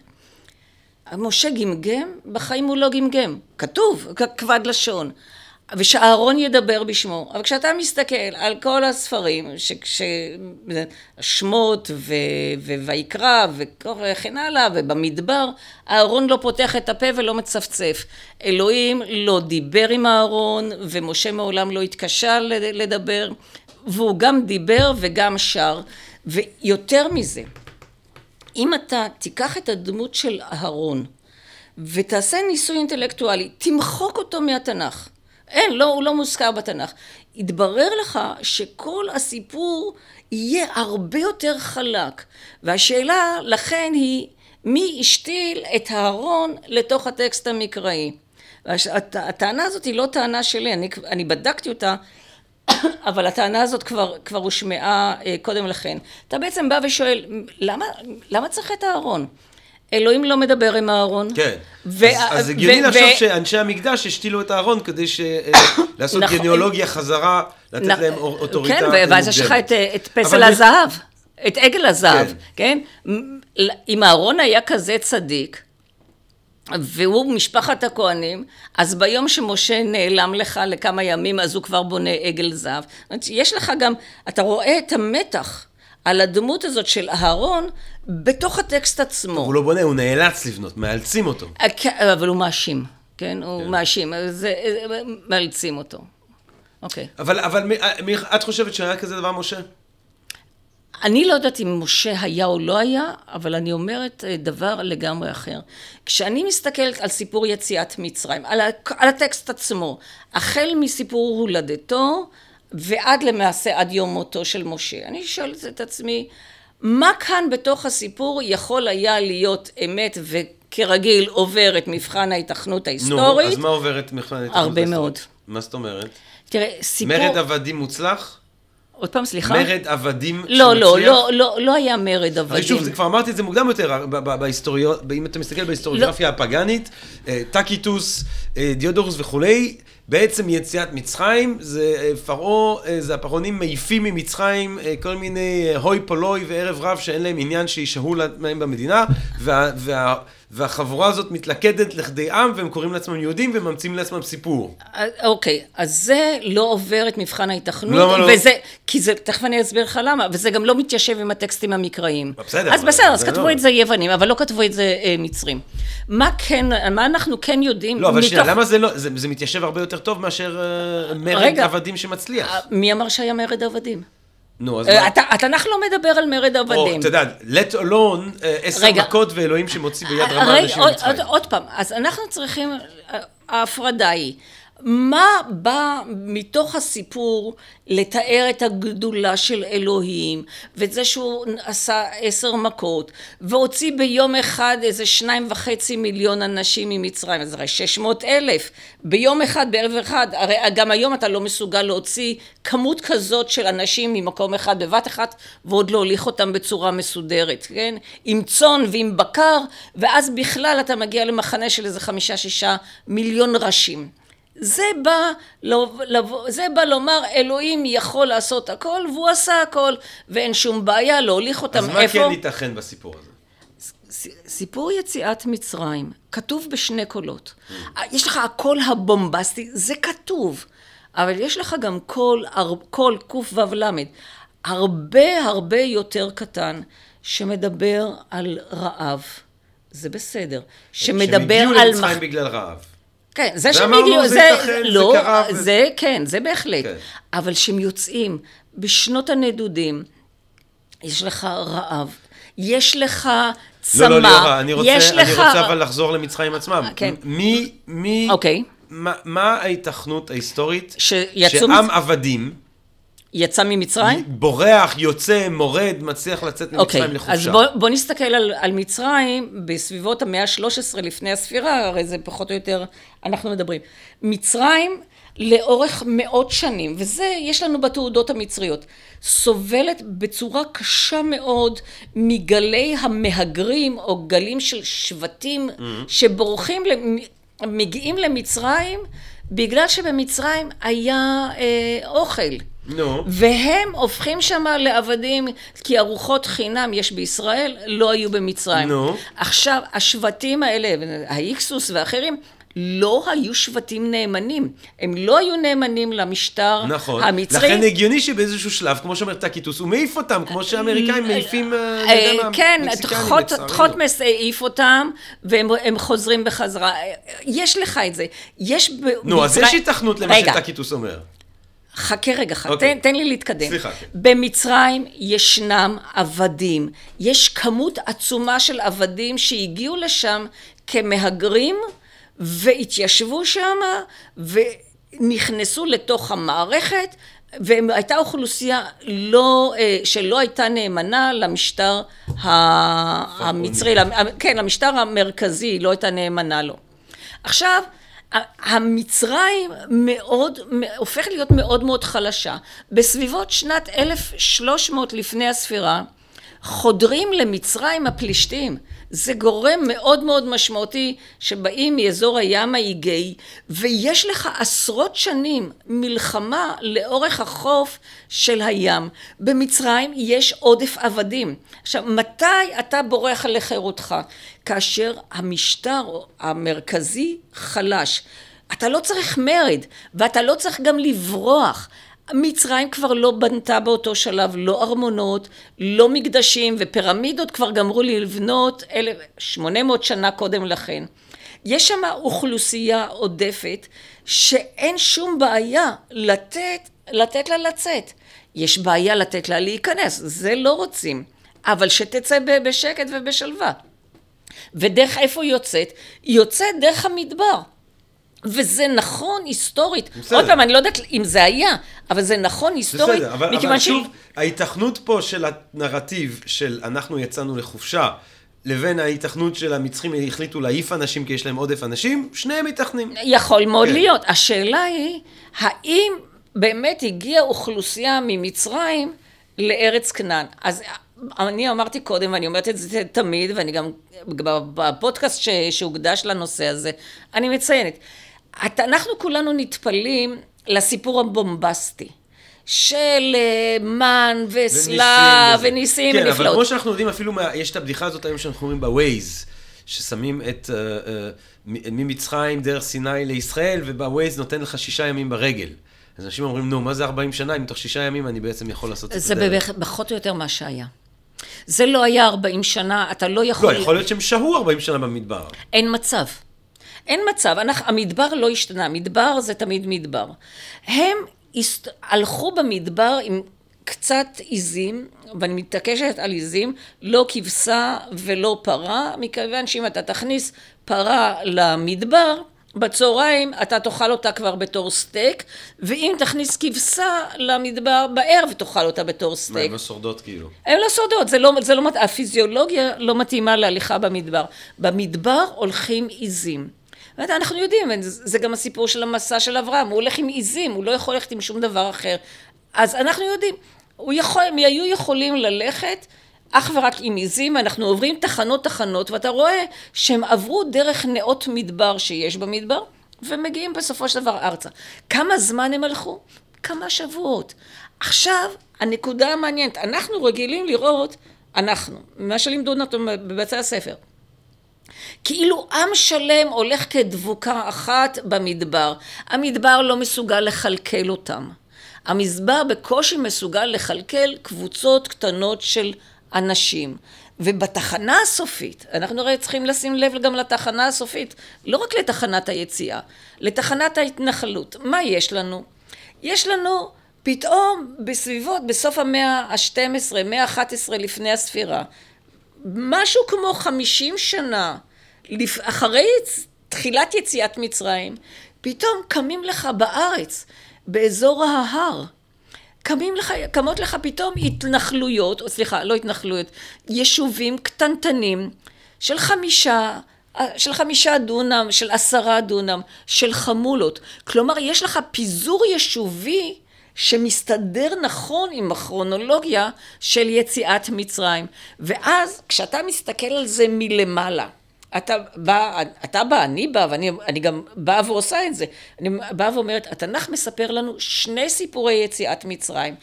משה גמגם, בחיים הוא לא גמגם, כתוב, כבד לשון. ושאהרון ידבר בשמו. אבל כשאתה מסתכל על כל הספרים, שמות ויקרא וכן הלאה, ובמדבר, אהרון לא פותח את הפה ולא מצפצף. אלוהים לא דיבר עם אהרון, ומשה מעולם לא התקשה לדבר, והוא גם דיבר וגם שר. ויותר מזה, אם אתה תיקח את הדמות של אהרון ותעשה ניסוי אינטלקטואלי, תמחוק אותו מהתנ"ך. הוא לא מוזכר בתנ"ך. יתברר לך שכל הסיפור יהיה הרבה יותר חלק. והשאלה לכן היא, מי השתיל את אהרון לתוך הטקסט המקראי? הטענה הזאת היא לא טענה שלי, אני בדקתי אותה, אבל הטענה הזאת כבר הושמעה קודם לכן. אתה בעצם בא ושואל, למה צריך את אהרון? אלוהים לא מדבר עם אהרון. כן. אז הגיוני לחשוב שאנשי המקדש השתילו את אהרון כדי לעשות גניאולוגיה חזרה, לתת להם אוטוריטה. כן, ואז יש לך את פסל הזהב, את עגל הזהב, כן? אם אהרון היה כזה צדיק, והוא משפחת הכהנים, אז ביום שמשה נעלם לך לכמה ימים, אז הוא כבר בונה עגל זהב. יש לך גם, אתה רואה את המתח על הדמות הזאת של אהרון, בתוך הטקסט עצמו. הוא לא בונה, הוא נאלץ לבנות, מאלצים אותו. אבל הוא מאשים, כן? הוא מאשים, מאלצים אותו. אוקיי. אבל את חושבת שהיה כזה דבר, משה? אני לא יודעת אם משה היה או לא היה, אבל אני אומרת דבר לגמרי אחר. כשאני מסתכלת על סיפור יציאת מצרים, על הטקסט עצמו, החל מסיפור הולדתו, ועד למעשה עד יום מותו של משה. אני שואלת את עצמי, מה כאן בתוך הסיפור יכול היה להיות אמת וכרגיל עובר את מבחן ההיתכנות ההיסטורית? נו, אז מה עובר את מבחן ההיתכנות ההיסטורית? הרבה מאוד. מה זאת אומרת? תראה, סיפור... מרד עבדים מוצלח? עוד פעם, סליחה? מרד עבדים שמצליח? לא היה מרד עבדים. שוב, כבר אמרתי את זה מוקדם יותר, אם אתה מסתכל בהיסטוריוגרפיה הפגנית, טקיטוס, דיודורס וכולי, בעצם יציאת מצרים, זה פרעה, זה הפרעונים מעיפים ממצרים, כל מיני הוי פולוי וערב רב שאין להם עניין שישהו להם במדינה, והחבורה הזאת מתלכדת לכדי עם, והם קוראים לעצמם יהודים וממציאים לעצמם סיפור. אוקיי, אז זה לא עובר את מבחן ההיתכנות, וזה, כי זה, תכף אני אסביר לך למה, וזה גם לא מתיישב עם הטקסטים המקראיים. אז בסדר, אז כתבו את זה יוונים, אבל לא כתבו את זה מצרים. מה כן, מה אנחנו כן יודעים? לא, אבל שנייה, למה זה לא, זה מתיישב הרבה יותר טוב מאשר מרד עבדים שמצליח. מי אמר שהיה מרד עבדים? התנ"ך לא מדבר על מרד עבדים. אתה יודעת, let alone 10 מכות ואלוהים שמוציא ביד רמה אנשים מצרים. עוד פעם, אז אנחנו צריכים, ההפרדה היא, מה בא מתוך הסיפור לתאר את הגדולה של אלוהים, ואת זה שהוא עשה 10 מכות, והוציא ביום אחד איזה 2.5 מיליון אנשים ממצרים, אז הרי 600,000, ביום אחד, בערב אחד, הרי גם היום אתה לא מסוגל להוציא כמות כזאת של אנשים ממקום אחד בבת אחת, ועוד להוליך אותם בצורה מסודרת, כן? עם צאן ועם בקר, ואז בכלל אתה מגיע למחנה של איזה 5-6 מיליון ראשים. זה בא לומר, אלוהים יכול לעשות הכל, והוא עשה הכל, ואין שום בעיה להוליך אותם איפה. אז מה כן ייתכן בסיפור הזה? סיפור יציאת מצרים, כתוב בשני קולות. יש לך הקול הבומבסטי, זה כתוב, אבל יש לך גם קול קו"ף-ו"ו-למ"ד, הרבה הרבה יותר קטן, שמדבר על רעב. זה בסדר. שמדבר על... מצרים בגלל רעב. כן, זה שמגיעו, זה לא, זה כן, זה בהחלט, אבל שהם יוצאים בשנות הנדודים, יש לך רעב, יש לך צמא, יש לך... אני רוצה אבל לחזור למצרים עצמם, מה ההיתכנות ההיסטורית שעם עבדים, יצא ממצרים? בורח, יוצא, מורד, מצליח לצאת ממצרים לחופשה. אז בוא נסתכל על מצרים בסביבות המאה ה-13 לפני הספירה, הרי זה פחות או יותר, אנחנו מדברים. מצרים לאורך מאות שנים, וזה יש לנו בתעודות המצריות, סובלת בצורה קשה מאוד מגלי המהגרים או גלים של שבטים שבורחים, מגיעים למצרים בגלל שבמצרים היה אוכל. והם הופכים שם לעבדים, כי ארוחות חינם יש בישראל, לא היו במצרים. עכשיו, השבטים האלה, האיקסוס ואחרים, לא היו שבטים נאמנים. הם לא היו נאמנים למשטר המצרי. לכן הגיוני שבאיזשהו שלב, כמו שאומר טקיטוס, הוא מעיף אותם, כמו שהאמריקאים מעיפים... כן, תחותמס העיף אותם, והם חוזרים בחזרה. יש לך את זה. יש... אז יש היתכנות למה שטקיטוס אומר. חכה רגע, תן לי להתקדם. סליחה. במצרים ישנם עבדים. יש כמות עצומה של עבדים שהגיעו לשם כמהגרים והתיישבו שם ונכנסו לתוך המערכת, והייתה אוכלוסייה שלא הייתה נאמנה למשטר המצרי, כן, למשטר המרכזי, לא הייתה נאמנה לו. עכשיו, המצרים הופך להיות מאוד מאוד חלשה. בסביבות שנת 1300 לפני הספירה, חודרים למצרים הפלישתים. זה גורם מאוד מאוד משמעותי שבאים מאזור הים האיגאי, ויש לך עשרות שנים מלחמה לאורך החוף של הים. במצרים יש עודף עבדים. עכשיו, מתי אתה בורח לחירותך? כאשר המשטר המרכזי חלש. אתה לא צריך מרד, ואתה לא צריך גם לברוח. מצרים כבר לא בנתה באותו שלב, לא ארמונות, לא מקדשים, ופירמידות כבר גמרו לבנות 800 שנה קודם לכן. יש שם אוכלוסייה עודפת שאין שום בעיה לתת לה לצאת. יש בעיה לתת לה להיכנס, זה לא רוצים, אבל שתצא בשקט ובשלווה. ודרך איפה יוצאת? יוצאת דרך המדבר. וזה נכון היסטורית, עוד פעם אני לא יודעת אם זה היה, אבל זה נכון היסטורית, מכיוון שוב, ההיתכנות פה של הנרטיב של אנחנו יצאנו לחופשה, לבין ההיתכנות של המצרים החליטו להעיף אנשים כי יש להם עודף אנשים, שניהם מתכננים. יכול מאוד להיות, השאלה היא, האם באמת הגיעה אוכלוסייה ממצרים לארץ כנען? אז אני אמרתי קודם, ואני אומרת את זה תמיד, ואני גם בפודקאסט שהוקדש לנושא הזה, אני מציינת. אנחנו כולנו נתפלים לסיפור הבומבסטי, של מן וסלב וניסים ונפלאות. כן, אבל כמו שאנחנו יודעים, אפילו יש את הבדיחה הזאת היום שאנחנו אומרים בווייז, ששמים את ממצרים דרך סיני לישראל, ובווייז נותן לך 6 ימים ברגל. אז אנשים אומרים, נו, מה זה 40 שנה? אם תוך 6 ימים אני בעצם יכול לעשות את זה. זה פחות או יותר מה שהיה. זה לא היה 40 שנה, אתה לא יכול... לא, יכול להיות שהם שהו 40 שנה במדבר. אין מצב. אין מצב. המדבר לא השתנה. מדבר זה תמיד מדבר. הם הלכו במדבר עם קצת עיזים, ואני מתעקשת על עיזים, לא כבשה ולא פרה, מכיוון שאם אתה תכניס פרה למדבר, בצהריים אתה תאכל אותה כבר בתור סטייק, ואם תכניס כבשה למדבר בערב תאכל אותה בתור סטייק. הם לא שורדות כאילו. הם לא שורדות, הפיזיולוגיה לא מתאימה להליכה במדבר. במדבר הולכים עיזים. אנחנו יודעים, זה גם הסיפור של המסע של אברהם, הוא הולך עם עיזים, הוא לא יכול ללכת עם שום דבר אחר. אז אנחנו יודעים, הם היו יכולים ללכת אך ורק עם עיזים, אנחנו עוברים תחנות, ואתה רואה שהם עברו דרך נאות מדבר שיש במדבר, ומגיעים בסופו של דבר ארצה. כמה זמן הם הלכו? כמה שבועות. עכשיו, הנקודה המעניינת, אנחנו רגילים לראות, מה שלימדו אותו בבתי הספר, כאילו עם שלם הולך כדבוקה אחת במדבר, המדבר לא מסוגל לכלכל אותם. המדבר בקושי מסוגל לכלכל קבוצות קטנות של אנשים, ובתחנה הסופית, אנחנו הרי צריכים לשים לב גם לתחנה הסופית, לא רק לתחנת היציאה, לתחנת ההתנחלות. מה יש לנו? יש לנו פתאום בסוף המאה ה-12, 111 לפני הספירה, משהו כמו 50 שנה אחרי תחילת יציאת מצרים, פתאום קמים לך בארץ, באזור ההר, קמות לך פתאום התנחלויות, או סליחה, לא התנחלויות, יישובים קטנטנים של 5 דונם, של 10 דונם, של חמולות. כלומר, יש לך פיזור יישובי שמסתדר נכון עם הכרונולוגיה של יציאת מצרים. ואז, כשאתה מסתכל על זה מלמעלה, אתה בא, אני בא, ואני גם באה ועושה את זה. אני באה ואומרת, התנ"ך מספר לנו 2 סיפורי יציאת מצרים.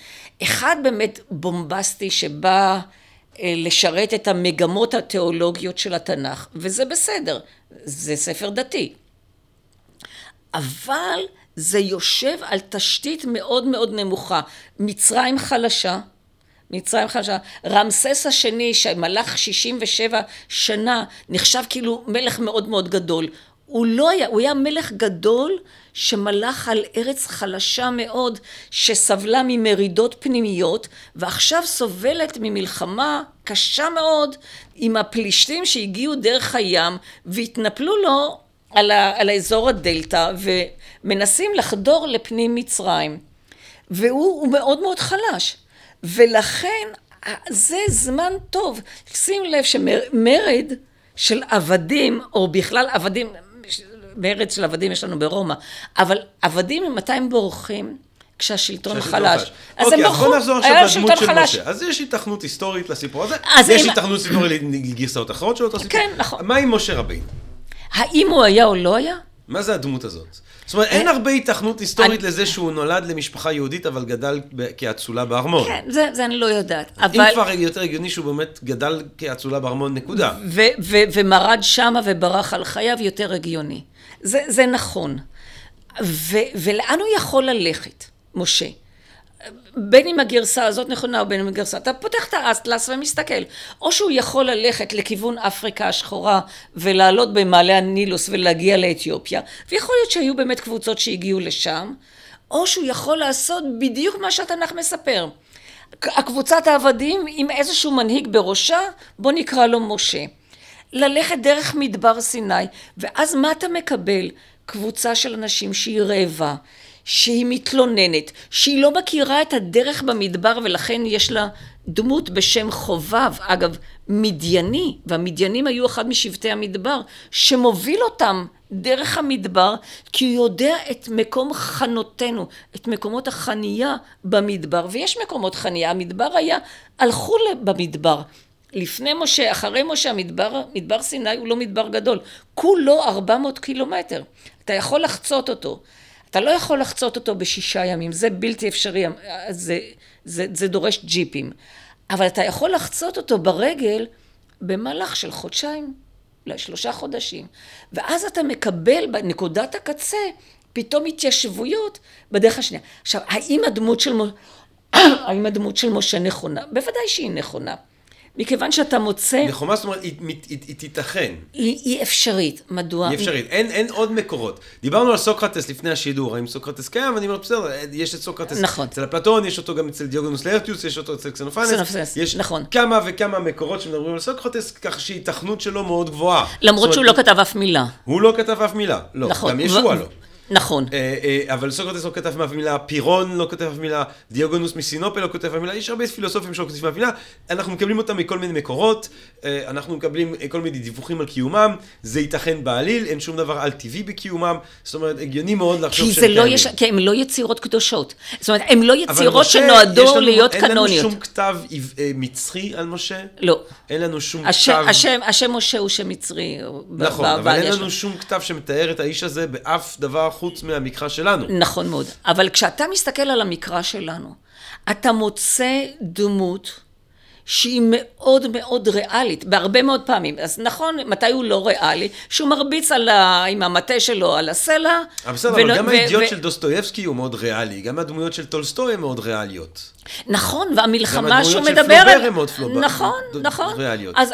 אחד באמת בומבסטי שבא לשרת את המגמות התיאולוגיות של התנ"ך, וזה בסדר, זה ספר דתי. אבל זה יושב על תשתית מאוד מאוד נמוכה. מצרים חלשה, רמסס השני שמלך 67 שנה נחשב כאילו מלך מאוד מאוד גדול, הוא היה מלך גדול שמלך על ארץ חלשה מאוד, שסבלה ממרידות פנימיות, ועכשיו סובלת ממלחמה קשה מאוד עם הפלישתים שהגיעו דרך הים, והתנפלו לו על האזור הדלטה, ומנסים לחדור לפנים מצרים. והוא מאוד מאוד חלש, ולכן זה זמן טוב. שים לב שמרד של עבדים, או בכלל עבדים, מרד של עבדים יש לנו ברומא, אבל עבדים מתי הם בורחים? כשהשלטון חלש. אוקיי, אז בוא נחזור עכשיו לדמות של משה. אז יש התכנות היסטורית לסיפור הזה, יש התכנות היסטורית לגרסאות אחרות של אותו סיפור. כן, נכון. מה עם משה רבינו? האם הוא היה או לא היה? מה זה הדמות הזאת? זאת אומרת, אין הרבה התכנות היסטורית לזה שהוא נולד למשפחה יהודית, אבל גדל כאצולה בארמון. כן, זה אני לא יודעת. אם כבר יותר הגיוני שהוא באמת גדל כאצולה בארמון, נקודה. ומרד שמה וברח על חייו, יותר הגיוני. זה נכון. ולאן הוא יכול ללכת, משה? בין אם הגרסה הזאת נכונה או בין אם הגרסה, אתה פותח את האטלס ומסתכל, או שהוא יכול ללכת לכיוון אפריקה השחורה ולעלות במעלה הנילוס ולהגיע לאתיופיה, ויכול להיות שהיו באמת קבוצות שהגיעו לשם, או שהוא יכול לעשות בדיוק מה שהתנ"ך מספר. הקבוצת העבדים עם איזשהו מנהיג בראשה, בוא נקרא לו משה. ללכת דרך מדבר סיני, ואז מה אתה מקבל? קבוצה של אנשים שהיא רעבה, שהיא מתלוננת, שהיא לא מכירה את הדרך במדבר, ולכן יש לה דמות בשם חובב, אגב, מדייני, והמדיינים היו אחד משבטי המדבר, שמוביל אותם דרך המדבר, כי הוא יודע את מקום חנותנו, את מקומות החנייה במדבר, ויש מקומות חנייה, המדבר היה, הלכו במדבר, לפני משה, אחרי משה, מדבר סיני הוא לא מדבר גדול, כולו 400 קילומטר, אתה יכול לחצות אותו, אתה לא יכול לחצות אותו בשישה ימים, זה בלתי אפשרי, זה דורש ג'יפים. אבל אתה יכול לחצות אותו ברגל במהלך של חודשיים, לשלושה חודשים. ואז אתה מקבל בנקודת הקצה, פתאום התיישבויות בדרך השנייה. עכשיו, האם הדמות של משה נכונה? בוודאי שהיא נכונה. מכיוון שאתה מוצא... נכונה, זאת אומרת, היא תיתכן. היא אפשרית, מדוע? היא אפשרית, אין עוד מקורות. דיברנו על סוקרטס לפני השידור, האם סוקרטס קיים, אני אומר, בסדר, יש את סוקרטס. נכון. אצל אפלטון, יש אותו גם אצל דיוגנוס לארטיוס, יש אותו אצל קסנופנס. יש כמה וכמה מקורות שמדברים על סוקרטס, כך שהתכנות שלו מאוד גבוהה. למרות שהוא לא כתב אף מילה. הוא לא כתב אף מילה, לא. גם ישוע לא. נכון. אבל סוקרטס לא כתב מהמילה, פירון לא כתב מהמילה, דיוגנוס מסינופה לא כתב מהמילה, יש הרבה פילוסופים שלא כותבים מהמילה, אנחנו מקבלים אותם מכל מיני מקורות, אנחנו מקבלים כל מיני דיווחים על קיומם, זה ייתכן בעליל, אין שום דבר על טבעי בקיומם, זאת אומרת, הגיוני מאוד לחשוב שהם קיימים. כי הם לא יצירות קדושות, זאת אומרת, הם לא יצירות שנועדו להיות קנוניות. אין לנו שום כתב מצרי על משה? לא. אין לנו שום כתב... השם משה הוא שם מצרי. נכון, אבל אין לנו שום כתב שמתאר את האיש הזה באף דבר חוץ מהמקרא שלנו. נכון מאוד. אבל כשאתה מסתכל על המקרא שלנו, אתה מוצא דמות שהיא מאוד מאוד ריאלית, בהרבה מאוד פעמים. אז נכון, מתי הוא לא ריאלי? שהוא מרביץ עם המטה שלו על הסלע. בסדר, אבל גם האידיוט של דוסטויבסקי הוא מאוד ריאלי, גם הדמויות של טולסטוי הן מאוד ריאליות. נכון, והמלחמה שהוא מדבר... גם הדמויות של פלובר הן מאוד פלובר. נכון, נכון. ריאליות. אז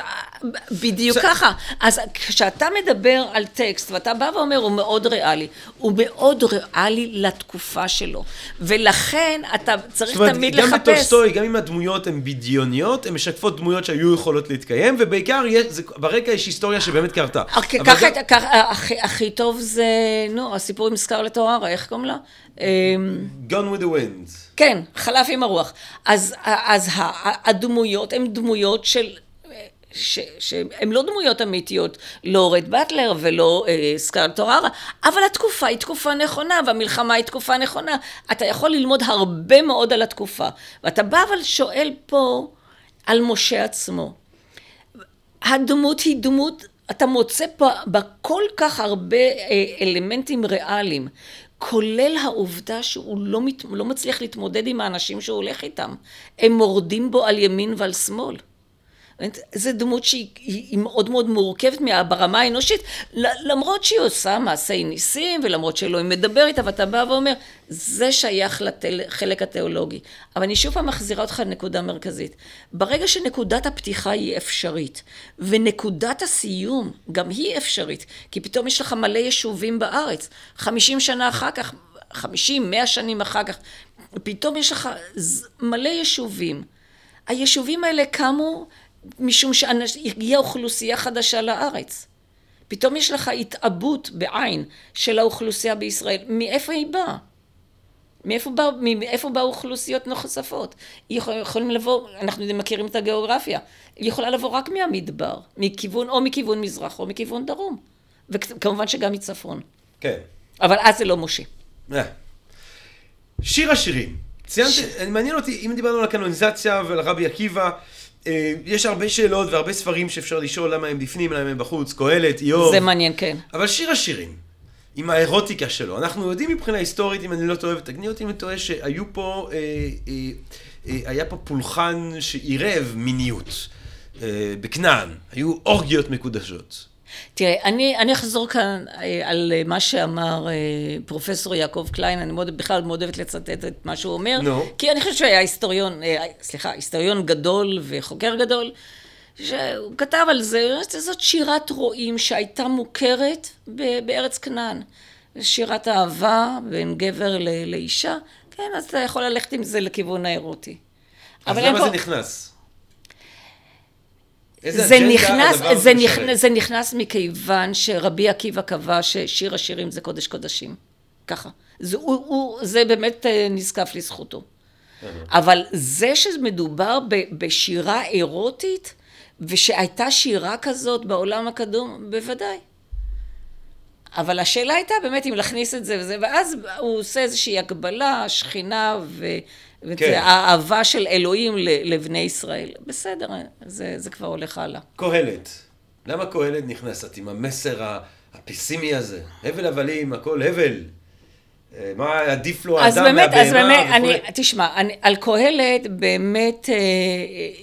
בדיוק ככה. אז כשאתה מדבר על טקסט, ואתה בא ואומר, הוא מאוד ריאלי. הוא מאוד ריאלי לתקופה שלו. ולכן אתה צריך תמיד לחפש... גם בטולסטוי, גם אם הדמויות הן בדיוניות, הן משקפות דמויות שהיו יכולות להתקיים, ובעיקר ברקע יש היסטוריה שבאמת קרתה. הכי טוב זה, נו, הסיפור עם סקרלט אוהרה, איך קוראים לה? Gone with the Wind. כן, חלף עם הרוח. אז הדמויות הן דמויות של... שהן לא דמויות אמיתיות, לא רד באטלר ולא סקרלט אוהרה, אבל התקופה היא תקופה נכונה, והמלחמה היא תקופה נכונה. אתה יכול ללמוד הרבה מאוד על התקופה. ואתה בא אבל שואל פה, על משה עצמו. הדמות היא דמות, אתה מוצא פה בכל כך הרבה אלמנטים ריאליים, כולל העובדה שהוא לא מצליח להתמודד עם האנשים שהוא הולך איתם. הם מורדים בו על ימין ועל שמאל. זו דמות שהיא מאוד מאוד מורכבת ברמה האנושית, למרות שהיא עושה מעשי ניסים, ולמרות שאלוהים מדבר איתה, ואתה בא ואומר, זה שייך לחלק התיאולוגי. אבל אני שוב פעם מחזירה אותך לנקודה מרכזית. ברגע שנקודת הפתיחה היא אפשרית, ונקודת הסיום גם היא אפשרית, כי פתאום יש לך מלא יישובים בארץ, 50 שנה אחר כך, 50, 100 שנים אחר כך, פתאום יש לך מלא יישובים. היישובים האלה קמו משום שהגיעה אוכלוסייה חדשה לארץ. פתאום יש לך התעבות בעין של האוכלוסייה בישראל. מאיפה היא באה? מאיפה באו אוכלוסיות נוספות? יכולים לבוא, אנחנו מכירים את הגיאוגרפיה, היא יכולה לבוא רק מהמדבר, מכיוון, או מכיוון מזרח או מכיוון דרום. וכמובן שגם מצפון. כן. אבל אז זה לא משה. שיר השירים. מעניין אותי, אם דיברנו על הקנוניזציה ועל רבי עקיבא, יש הרבה שאלות והרבה ספרים שאפשר לשאול למה הם בפנים, למה הם בחוץ, קהלת, איוב. זה מעניין, כן. אבל שיר השירים, עם האירוטיקה שלו, אנחנו יודעים מבחינה היסטורית, אם אני לא טועה, ותגני אותי אם אני טועה, היה פה פולחן שעירב מיניות בכנען, היו אורגיות מקודשות. תראה, אני אחזור כאן על מה שאמר פרופסור יעקב קליין, אני בכלל מאוד אוהבת לצטט את מה שהוא אומר, כי אני חושבת שהיה היסטוריון גדול וחוקר גדול, שהוא כתב על זה, זאת שירת רועים שהייתה מוכרת בארץ כנען, שירת אהבה בין גבר לאישה, כן, אז אתה יכול ללכת עם זה לכיוון האירוטי. אז למה זה נכנס? זה נכנס מכיוון שרבי עקיבא קבע ששיר השירים זה קודש קודשים, ככה. זה באמת נזקף לזכותו. אבל זה שמדובר בשירה אירוטית, ושהייתה שירה כזאת בעולם הקדום, בוודאי. אבל השאלה הייתה באמת אם להכניס את זה וזה, ואז הוא עושה איזושהי הקבלה, שכינה והאהבה של אלוהים לבני ישראל. בסדר, זה כבר הולך הלאה. קהלת. למה קהלת נכנסת עם המסר הפסימי הזה? הבל הבלים, הכל הבל. מה עדיף לו האדם מהבהמה וכו'. תשמע, על קהלת באמת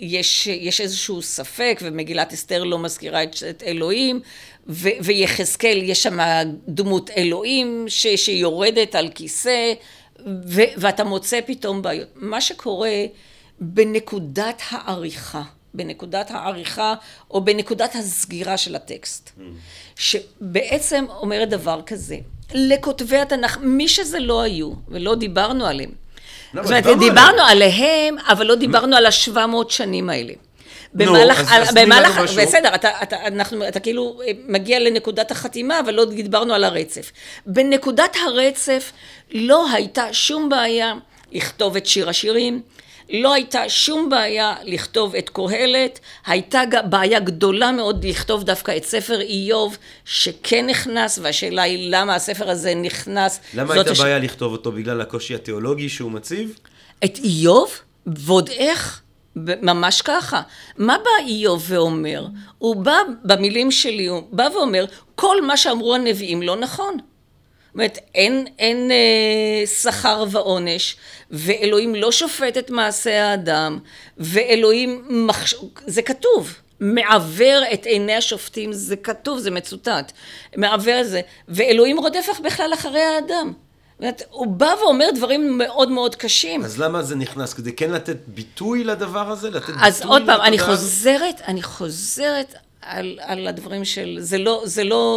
יש איזשהו ספק, ומגילת אסתר לא מזכירה את אלוהים, ויחזקאל, יש שם דמות אלוהים שיורדת על כיסא, ואתה מוצא פתאום בעיות. מה שקורה בנקודת העריכה, או בנקודת הסגירה של הטקסט, שבעצם אומר דבר כזה, לכותבי התנ"ך, מי שזה לא היו, ולא דיברנו עליהם. זאת אומרת, דיברנו עליהם, אבל לא דיברנו על 700 שנים האלה. במהלך, בסדר, אתה כאילו מגיע לנקודת החתימה, אבל לא דיברנו על הרצף. בנקודת הרצף לא הייתה שום בעיה לכתוב את שיר השירים, לא הייתה שום בעיה לכתוב את קהלת, הייתה בעיה גדולה מאוד לכתוב דווקא את ספר איוב, שכן נכנס, והשאלה היא למה הספר הזה נכנס. למה הייתה בעיה לכתוב אותו? בגלל הקושי התיאולוגי שהוא מציב? את איוב? ועוד איך? ממש ככה. מה בא איוב ואומר? הוא בא, במילים שלי, הוא בא ואומר, כל מה שאמרו הנביאים לא נכון. זאת אומרת, אין שכר ועונש, ואלוהים לא שופט את מעשי האדם, ואלוהים, זה כתוב, מעבר את עיני השופטים, זה כתוב, זה מצוטט, מעבר זה, ואלוהים רודף בכלל אחרי האדם. הוא בא ואומר דברים מאוד מאוד קשים. אז למה זה נכנס? כדי כן לתת ביטוי לדבר הזה? אז עוד פעם, אני חוזרת על הדברים של...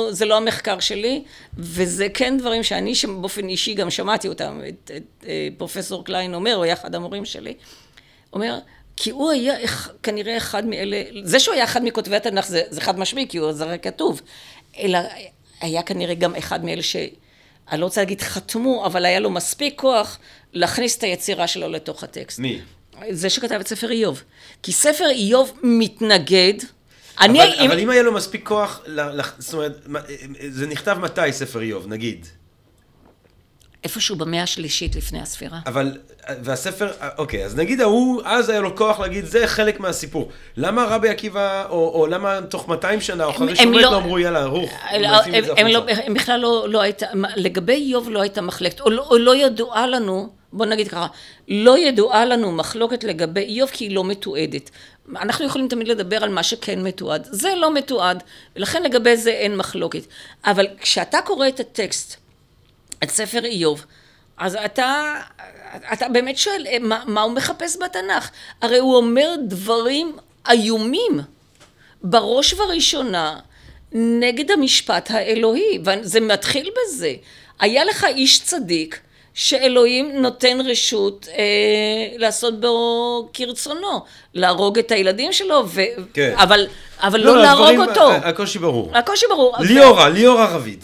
זה לא המחקר שלי, וזה כן דברים שאני באופן אישי גם שמעתי אותם, את פרופסור קליין אומר, הוא היה אחד המורים שלי, אומר, כי הוא היה כנראה אחד מאלה... זה שהוא היה אחד מכותבי התנ"ך, זה חד משמעי, כי הוא זרק כתוב, אלא היה כנראה גם אחד מאלה ש... אני לא רוצה להגיד חתמו, אבל היה לו מספיק כוח להכניס את היצירה שלו לתוך הטקסט. מי? זה שכתב את ספר איוב. כי ספר איוב מתנגד. אבל אם היה לו מספיק כוח, זאת אומרת, זה נכתב מתי ספר איוב, נגיד? איפשהו במאה השלישית לפני הספירה. אבל, והספר, אוקיי, אז נגיד ההוא, אז היה לו כוח להגיד, זה חלק מהסיפור. למה רבי עקיבא, או למה תוך 200 שנה, או חרי שומרת לא אמרו, יאללה, רוך. הם בכלל לא הייתה, לגבי איוב לא הייתה מחלקת, או לא ידועה לנו בוא נגיד ככה, לא ידועה לנו מחלוקת לגבי איוב כי היא לא מתועדת. אנחנו יכולים תמיד לדבר על מה שכן מתועד, זה לא מתועד, ולכן לגבי זה אין מחלוקת. אבל כשאתה קורא את הטקסט, את ספר איוב, אז אתה באמת שואל, מה הוא מחפש בתנ"ך? הרי הוא אומר דברים איומים, בראש וראשונה, נגד המשפט האלוהי, וזה מתחיל בזה. היה לך איש צדיק, שאלוהים נותן רשות לעשות בו כרצונו, להרוג את הילדים שלו, כן. אבל לא להרוג אותו. הקושי ברור.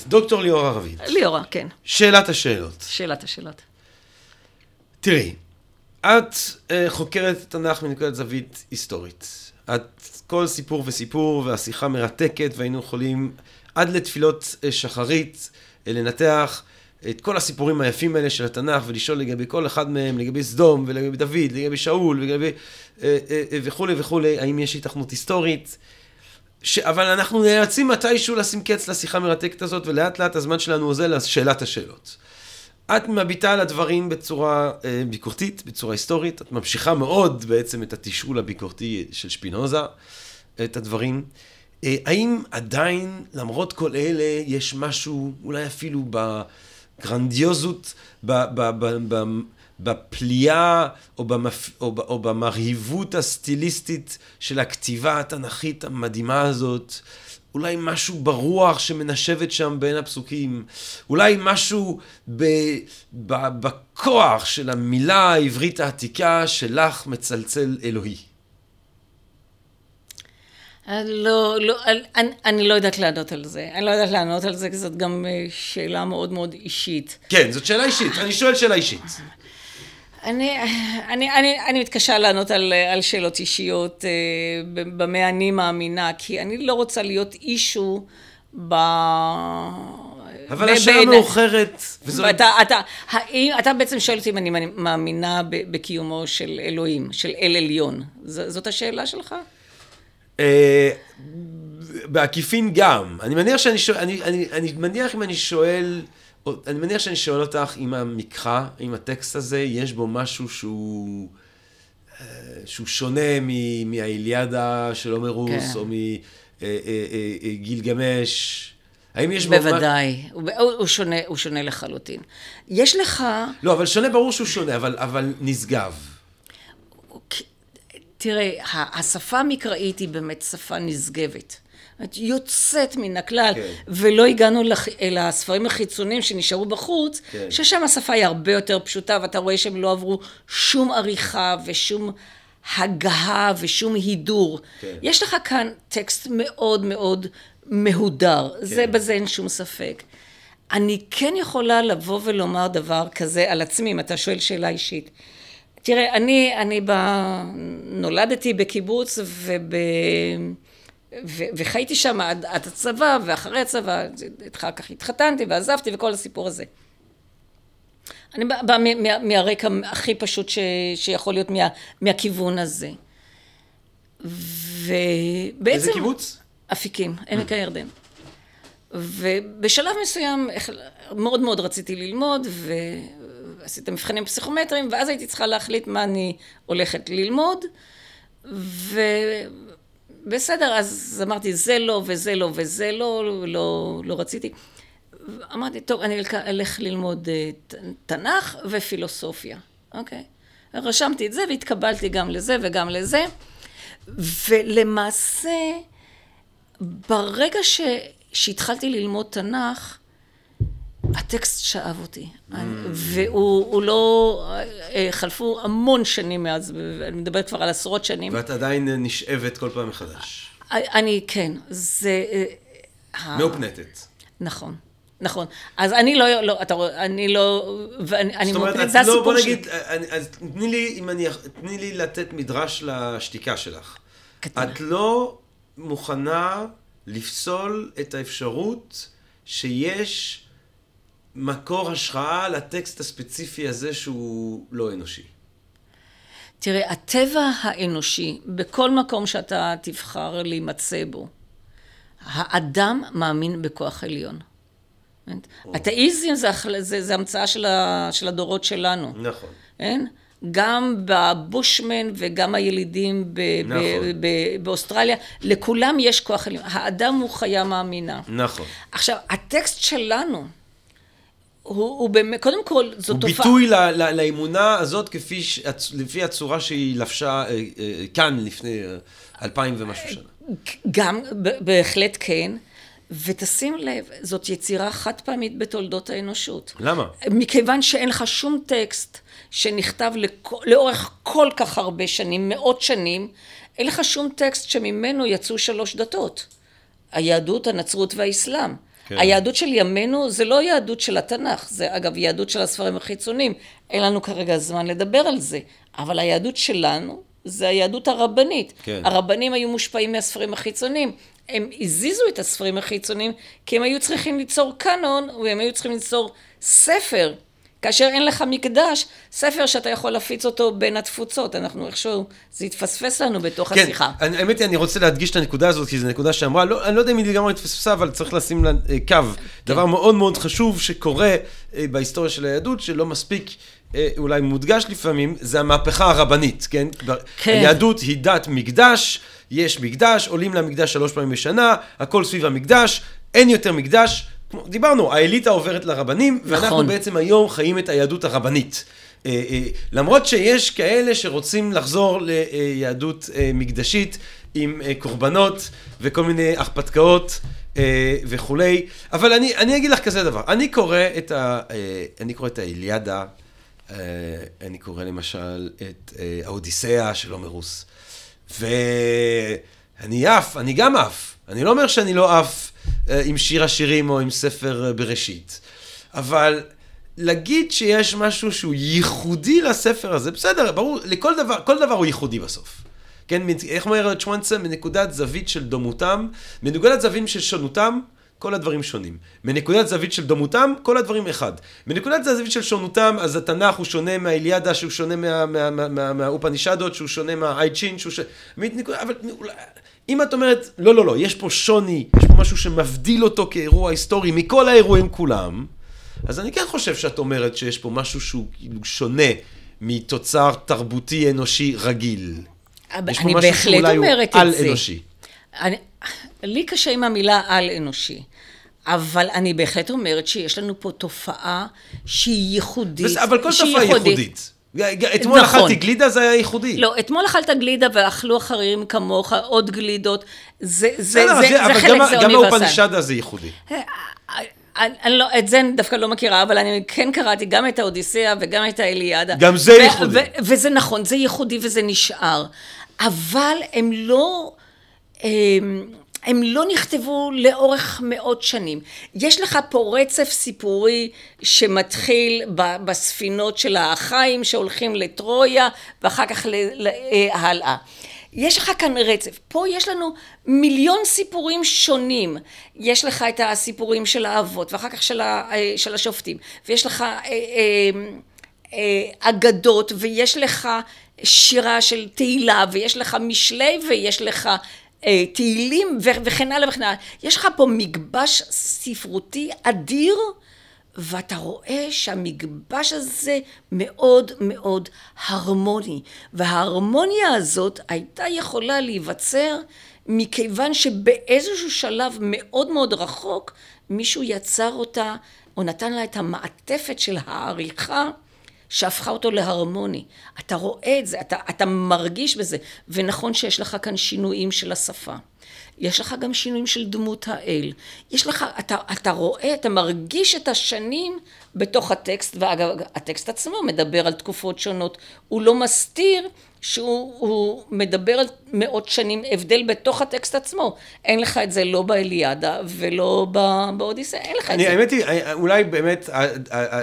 דוקטור ליאורה רבית. ליאורה, כן. שאלת השאלות. תראי, את חוקרת תנ"ך מנקודת זווית היסטורית. את כל סיפור וסיפור, והשיחה מרתקת, והיינו יכולים עד לתפילות שחרית לנתח את כל הסיפורים היפים האלה של התנ"ך, ולשאול לגבי כל אחד מהם, לגבי סדום, ולגבי דוד, לגבי שאול, ולגבי וכו' וכו', האם יש התכנות היסטורית, אבל אנחנו נאלצים מתישהו לשים קץ לשיחה מרתקת הזאת, ולאט לאט הזמן שלנו עוזר לשאלת השאלות. את מביטה על הדברים בצורה ביקורתית, בצורה היסטורית, את ממשיכה מאוד בעצם את התשאול הביקורתי של שפינוזה, את הדברים. האם עדיין, למרות כל אלה, יש משהו, אולי אפילו בגרנדיוזות, בפליאה או במרהיבות הסטיליסטית של הכתיבה התנ"כית המדהימה הזאת, אולי משהו ברוח שמנשבת שם בין הפסוקים, אולי משהו בכוח של המילה העברית העתיקה שלך מצלצל אלוהי. אני לא יודעת לענות על זה. אני לא יודעת לענות על זה, כי זאת גם שאלה מאוד מאוד אישית. כן, זאת שאלה אישית. אני שואל שאלה אישית. אני מתקשה לענות על שאלות אישיות במה אני מאמינה, כי אני לא רוצה להיות אישו אבל השאלה מאוחרת. אתה בעצם שואל אותי אם אני מאמינה בקיומו של אלוהים, של אל עליון. זאת השאלה שלך? בעקיפין גם. אני מניח שאני שואל אותך אם המקרא, אם הטקסט הזה, יש בו משהו שהוא שונה מהאיליאדה של הומרוס, או מגילגמש. האם יש בו... בוודאי, הוא שונה לחלוטין. יש לך... לא, אבל שונה, ברור שהוא שונה, אבל נשגב. תראה, השפה המקראית היא באמת שפה נשגבת. יוצאת מן הכלל, ולא הגענו לספרים החיצוניים שנשארו בחוץ, ששם השפה היא הרבה יותר פשוטה, ואתה רואה שהם לא עברו שום עריכה ושום הגהה ושום הידור. יש לך כאן טקסט מאוד מאוד מהודר, זה בזה אין שום ספק. אני כן יכולה לבוא ולומר דבר כזה על עצמי, אם אתה שואל שאלה אישית. תראה, אני נולדתי בקיבוץ וחייתי שם עד הצבא, ואחרי הצבא, אחר כך התחתנתי ועזבתי וכל הסיפור הזה. אני באה מהרקע הכי פשוט שיכול להיות מהכיוון הזה. ובעצם... איזה קיבוץ? אפיקים, עמק הירדן. ובשלב מסוים מאוד מאוד רציתי ללמוד, ועשיתי מבחנים פסיכומטריים, ואז הייתי צריכה להחליט מה אני הולכת ללמוד, בסדר, אז אמרתי, זה לא, וזה לא, וזה לא, לא רציתי. אמרתי, טוב, אני אלך ללמוד תנ"ך ופילוסופיה, אוקיי? רשמתי את זה והתקבלתי גם לזה וגם לזה, ולמעשה, ברגע שהתחלתי ללמוד תנ"ך, הטקסט שאב אותי, והוא לא, חלפו המון שנים מאז, אני מדברת כבר על עשרות שנים. ואת עדיין נשאבת כל פעם מחדש. אני, כן, זה... מאופנטת. נכון. אז אני לא, אתה רואה, אני לא, אני מאופנטת, זה הסיפור שלי. זאת אומרת, את לא, בוא נגיד, אז תני לי לתת מדרש לשתיקה שלך. את לא מוכנה לפסול את האפשרות שיש... מקור השראה לטקסט הספציפי הזה שהוא לא אנושי. תראה, הטבע האנושי, בכל מקום שאתה תבחר להימצא בו, האדם מאמין בכוח עליון. אתאיזם זה המצאה של הדורות שלנו. נכון. גם בבושמן וגם הילידים באוסטרליה, לכולם יש כוח אלים. האדם הוא חיה מאמינה. נכון. עכשיו, הטקסט שלנו, הוא באמת, קודם כל, זו תופעה. הוא ביטוי לאמונה הזאת לפי הצורה שהיא לבשה כאן לפני 2000 ומשהו שנה. גם, בהחלט כן. ותשים לב, זאת יצירה חד פעמית בתולדות האנושות. למה? מכיוון שאין לך שום טקסט שנכתב לאורך כל כך הרבה שנים, מאות שנים, אין לך שום טקסט שממנו יצאו 3 דתות. היהדות, הנצרות והאסלאם. כן. היהדות של ימינו זה לא יהדות של התנ"ך, זה אגב יהדות של הספרים החיצוניים. אין לנו כרגע זמן לדבר על זה, אבל היהדות שלנו זה היהדות הרבנית. כן. הרבנים היו מושפעים מהספרים החיצוניים. הם הזיזו את הספרים החיצוניים, כי הם היו צריכים ליצור קאנון, והם היו צריכים ליצור ספר. כאשר אין לך מקדש, ספר שאתה יכול להפיץ אותו בין התפוצות. אנחנו איכשהו, זה התפספס לנו בתוך השיחה. כן, האמת היא, אני רוצה להדגיש את הנקודה הזאת, כי זו נקודה שאמרה, אני לא יודע אם היא לגמרי התפספסה, אבל צריך לשים לה קו. דבר מאוד מאוד חשוב שקורה בהיסטוריה של היהדות, שלא מספיק אולי מודגש לפעמים, זה המהפכה הרבנית, כן? כן. היהדות היא דת מקדש, יש מקדש, עולים למקדש 3 פעמים בשנה, הכל סביב המקדש, אין יותר מקדש, דיברנו, האליטה עוברת לרבנים, ואנחנו בעצם היום חיים את היהדות הרבנית. למרות שיש כאלה שרוצים לחזור ליהדות מקדשית, עם קורבנות וכל מיני אכפתקאות וכולי, אבל אני אגיד לך כזה דבר, אני קורא את האיליאדה, אני קורא למשל את האודיסאה של הומרוס, ואני עף, אני גם עף, אני לא אומר שאני לא עף עם שיר השירים או עם ספר בראשית, אבל להגיד שיש משהו שהוא ייחודי לספר הזה, בסדר, ברור, לכל דבר, כל דבר הוא ייחודי בסוף. כן, איך אומרת שואנצה, מנקודת זווית של דומותם, מנקודת זווית של שונותם, כל הדברים שונים. מנקודת זווית של דומותם, כל הדברים אחד. מנקודת זווית של שונותם, אז התנ"ך הוא שונה מהאיליאדה, שהוא שונה מהאופנישדות, שהוא שונה מהאייצ'ין, שהוא שונה... אבל אם את אומרת, לא, לא, לא, יש פה שוני, יש פה משהו שמבדיל אותו כאירוע היסטורי מכל האירועים כולם, אז אני כן חושב שאת אומרת שיש פה משהו שהוא שונה מתוצר תרבותי אנושי רגיל. אני בהחלט אומרת את זה. לי קשה עם המילה על אנושי, אבל אני בהחלט אומרת שיש לנו פה תופעה שהיא ייחודית. אבל כל תופעה ייחודית. אתמול אכלתי גלידה, זה היה ייחודי. לא, אתמול אכלת גלידה ואכלו אחרים כמוך, עוד גלידות. זה חלק, זה אוניברסל. גם האופנישדה זה ייחודי. את זה אני דווקא לא מכירה, אבל אני כן קראתי גם את האודיסאה וגם את האיליאדה. גם זה ייחודי. וזה נכון, זה ייחודי וזה נשאר. אבל הם לא נכתבו לאורך מאות שנים. יש לך פה רצף סיפורי שמתחיל בספינות של האחיים שהולכים לטרויה ואחר כך הלאה. יש לך כאן רצף. פה יש לנו 1,000,000 סיפורים שונים. יש לך את הסיפורים של האבות ואחר כך של השופטים. ויש לך אגדות ויש לך שירה של תהילה ויש לך משלי ויש לך תהילים וכן הלאה וכן הלאה. יש לך פה מגבש ספרותי אדיר, ואתה רואה שהמגבש הזה מאוד מאוד הרמוני. וההרמוניה הזאת הייתה יכולה להיווצר מכיוון שבאיזשהו שלב מאוד מאוד רחוק, מישהו יצר אותה או נתן לה את המעטפת של העריכה, שהפכה אותו להרמוני. אתה רואה את זה, אתה מרגיש בזה, ונכון שיש לך כאן שינויים של השפה. יש לך גם שינויים של דמות האל. יש לך, אתה רואה, אתה מרגיש את השנים בתוך הטקסט, ואגב, הטקסט עצמו מדבר על תקופות שונות. הוא לא מסתיר שהוא מדבר על מאות שנים, הבדל בתוך הטקסט עצמו. אין לך את זה לא באליאדה ולא באודיסאה, אין לך את זה. האמת היא, אולי באמת,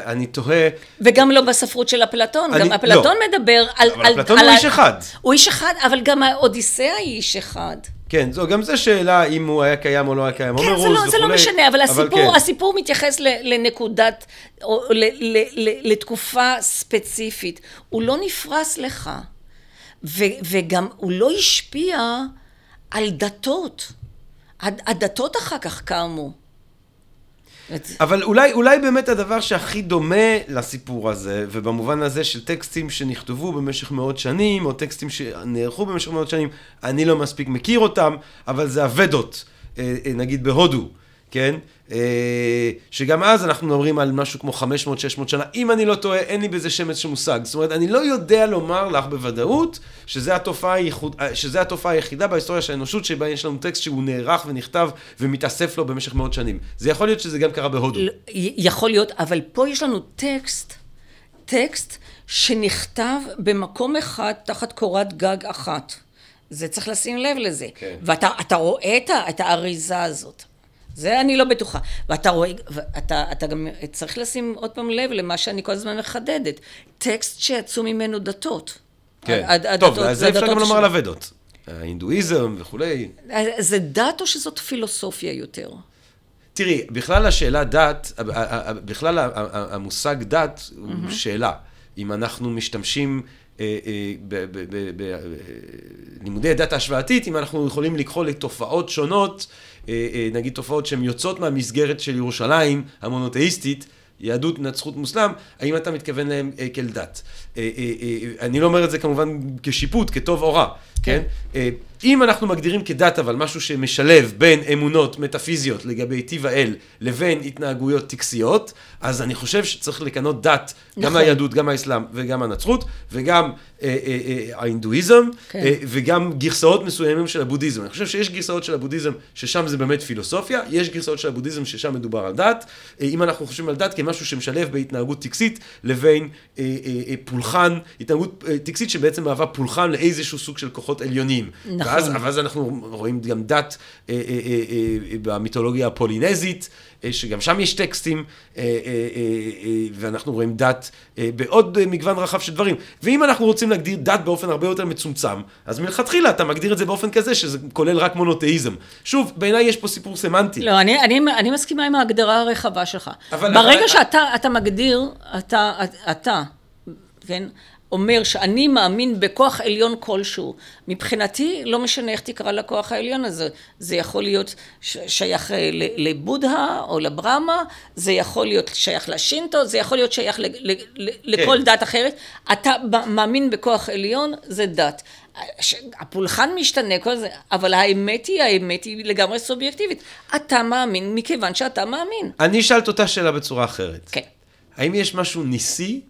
אני תוהה... וגם לא בספרות של אפלטון, גם אפלטון מדבר על... אבל אפלטון הוא איש אחד. הוא איש אחד, אבל גם האודיסאה היא איש אחד. כן, זו גם זו שאלה אם הוא היה קיים או לא היה קיים. כן, זה לא משנה, אבל הסיפור מתייחס לנקודת, לתקופה ספציפית. הוא לא נפרס לך. וגם הוא לא השפיע על דתות. הדתות אחר כך קמו. אבל אולי באמת הדבר שהכי דומה לסיפור הזה, ובמובן הזה של טקסטים שנכתבו במשך מאות שנים, או טקסטים שנערכו במשך מאות שנים, אני לא מספיק מכיר אותם, אבל זה הוודות, נגיד בהודו, כן? שגם אז אנחנו מדברים על משהו כמו 500-600 שנה, אם אני לא טועה, אין לי בזה שמץ של מושג. זאת אומרת, אני לא יודע לומר לך בוודאות שזה התופעה היחידה בהיסטוריה של האנושות, שבה יש לנו טקסט שהוא נערך ונכתב ומתאסף לו במשך מאות שנים. זה יכול להיות שזה גם קרה בהודו. יכול להיות, אבל פה יש לנו טקסט שנכתב במקום אחד תחת קורת גג אחת. זה צריך לשים לב לזה. כן. ואתה רואה את האריזה הזאת. זה אני לא בטוחה, ואתה רואה, אתה גם צריך לשים עוד פעם לב למה שאני כל הזמן מחדדת, טקסט שיצאו ממנו דתות. כן, טוב, אז אפשר גם לומר על הוודות, ההינדואיזם וכולי. זה דת או שזאת פילוסופיה יותר? תראי, בכלל השאלה דת, בכלל המושג דת הוא שאלה, אם אנחנו משתמשים בלימודי דת השוואתית, אם אנחנו יכולים לקחול לתופעות שונות, נגיד תופעות שהן יוצאות מהמסגרת של ירושלים המונותאיסטית, יהדות, נצרות, מוסלם, האם אתה מתכוון להם כאל דת? אני לא אומר את זה כמובן כשיפוט, כטוב או רע, כן? אם אנחנו מגדירים כדת אבל משהו שמשלב בין אמונות מטאפיזיות לגבי טבע האל לבין התנהגויות טקסיות, אז אני חושב שצריך לקנות דת, נכון. גם היהדות, גם האסלאם וגם הנצרות, וגם ההינדואיזם, כן. וגם גרסאות מסוימים של הבודהיזם. אני חושב שיש גרסאות של הבודהיזם ששם זה באמת פילוסופיה, יש גרסאות של הבודהיזם ששם מדובר על דת, אם אנחנו חושבים על דת כמשהו שמשלב בהתנהגות טקסית לבין פולחן, התנהגות טקסית שבעצם מהווה פולחן לאיזשהו סוג של כוחות עליונים. נכון. אז אנחנו רואים גם דת במיתולוגיה הפולינזית, שגם שם יש טקסטים, ואנחנו רואים דת בעוד מגוון רחב של דברים. ואם אנחנו רוצים להגדיר דת באופן הרבה יותר מצומצם, אז מלכתחילה אתה מגדיר את זה באופן כזה, שזה כולל רק מונותאיזם. שוב, בעיניי יש פה סיפור סמנטי. לא, אני מסכימה עם ההגדרה הרחבה שלך. ברגע שאתה מגדיר, אתה, כן? אומר שאני מאמין בכוח עליון כלשהו. מבחינתי, לא משנה איך תקרא לכוח העליון הזה. זה יכול להיות שייך לבודהה או לברמה, זה יכול להיות שייך לשינטו, זה יכול להיות שייך לכל דת אחרת. אתה מאמין בכוח עליון, זה דת. הפולחן משתנה כל זה, אבל האמת היא לגמרי סובייקטיבית. אתה מאמין מכיוון שאתה מאמין. אני שאלת אותה שאלה בצורה אחרת. כן. האם יש משהו ניסי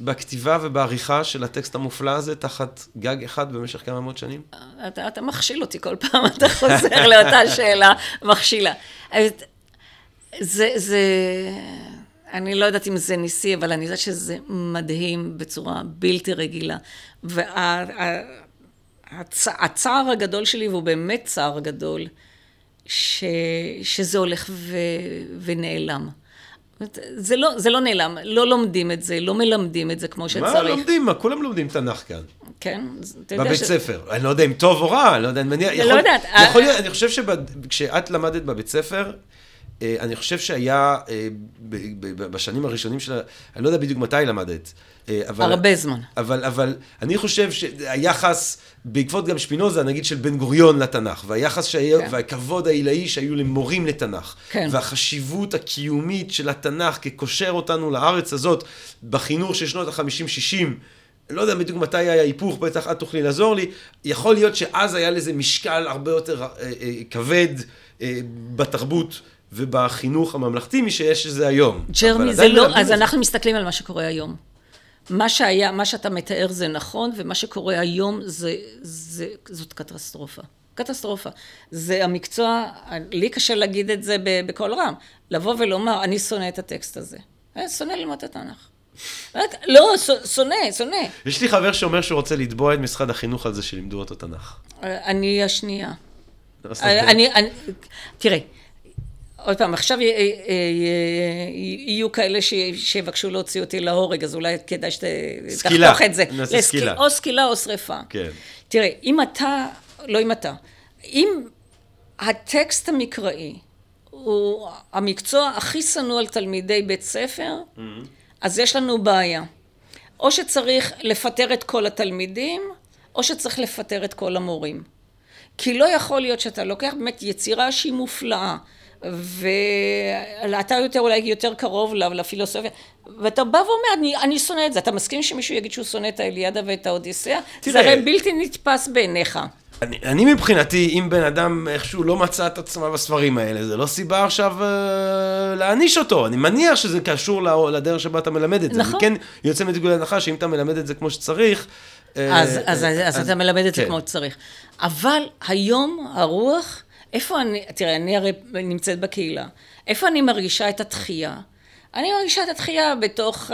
בכתיבה ובעריכה של הטקסט המופלא הזה, תחת גג אחד במשך כמה מאות שנים? אתה מכשיל אותי כל פעם, אתה חוזר לאותה שאלה מכשילה. זה, אני לא יודעת אם זה ניסי, אבל אני יודעת שזה מדהים בצורה בלתי רגילה. והצער הגדול שלי, והוא באמת צער גדול, שזה הולך ונעלם. זה לא נעלם, לא לומדים את זה, לא מלמדים את זה כמו שצריך. מה לומדים? מה? כולם לומדים תנ"ך כאן. כן. בבית ספר. אני לא יודע אם טוב או רע, אני לא יודע. אני חושב שכשאת למדת בבית ספר, אני חושב שהיה בשנים הראשונים שלה, אני לא יודע בדיוק מתי למדת. הרבה זמן. אבל אני חושב שהיחס, בעקבות גם שפינוזה, נגיד של בן גוריון לתנ"ך, והכבוד העילאי שהיו למורים לתנ"ך, והחשיבות הקיומית של התנ"ך כקושר אותנו לארץ הזאת, בחינוך של שנות ה-50-60, לא יודע בדיוק מתי היה היפוך, בטח את תוכלי לעזור לי, יכול להיות שאז היה לזה משקל הרבה יותר כבד בתרבות, ובחינוך הממלכתי משיש שזה היום. ג'רמי, זה לא, אז אנחנו מסתכלים על מה שקורה היום. מה שאתה מתאר זה נכון, ומה שקורה היום זאת קטסטרופה. קטסטרופה. זה המקצוע, לי קשה להגיד את זה בכל רם, לבוא ולומר, אני שונא את הטקסט הזה. שונא ללמוד את התנ"ך. לא, שונא. יש לי חבר שאומר שהוא רוצה לתבוע את משרד החינוך על זה שלימדו אותו תנ"ך. אני השנייה. תראה, עוד פעם, עכשיו יהיו כאלה שיבקשו להוציא אותי להורג, אז אולי כדאי שתחתוך את זה. סקילה. או סקילה או שריפה. כן. תראה, אם הטקסט המקראי הוא המקצוע הכי שנוא על תלמידי בית ספר, אז יש לנו בעיה. או שצריך לפטר את כל התלמידים, או שצריך לפטר את כל המורים. כי לא יכול להיות שאתה לוקח באמת יצירה שהיא מופלאה, ואתה יותר, אולי יותר קרוב לפילוסופיה, ואתה בא ואומר, אני שונא את זה. אתה מסכים שמישהו יגיד שהוא שונא את האליאדה ואת האודיסאה? זה הרי בלתי נתפס בעיניך. אני מבחינתי, אם בן אדם איכשהו לא מצא את עצמה בספרים האלה, זה לא סיבה עכשיו להעניש אותו. אני מניח שזה קשור לדרך שבה אתה מלמד את זה. נכון. אני כן יוצא מתגולי הנחה שאם אתה מלמד את זה כמו שצריך, אז אתה מלמד את זה כמו שצריך. אבל היום הרוח, איפה אני, תראה, אני הרי נמצאת בקהילה, איפה אני מרגישה את התחייה? אני מרגישה את התחייה בתוך,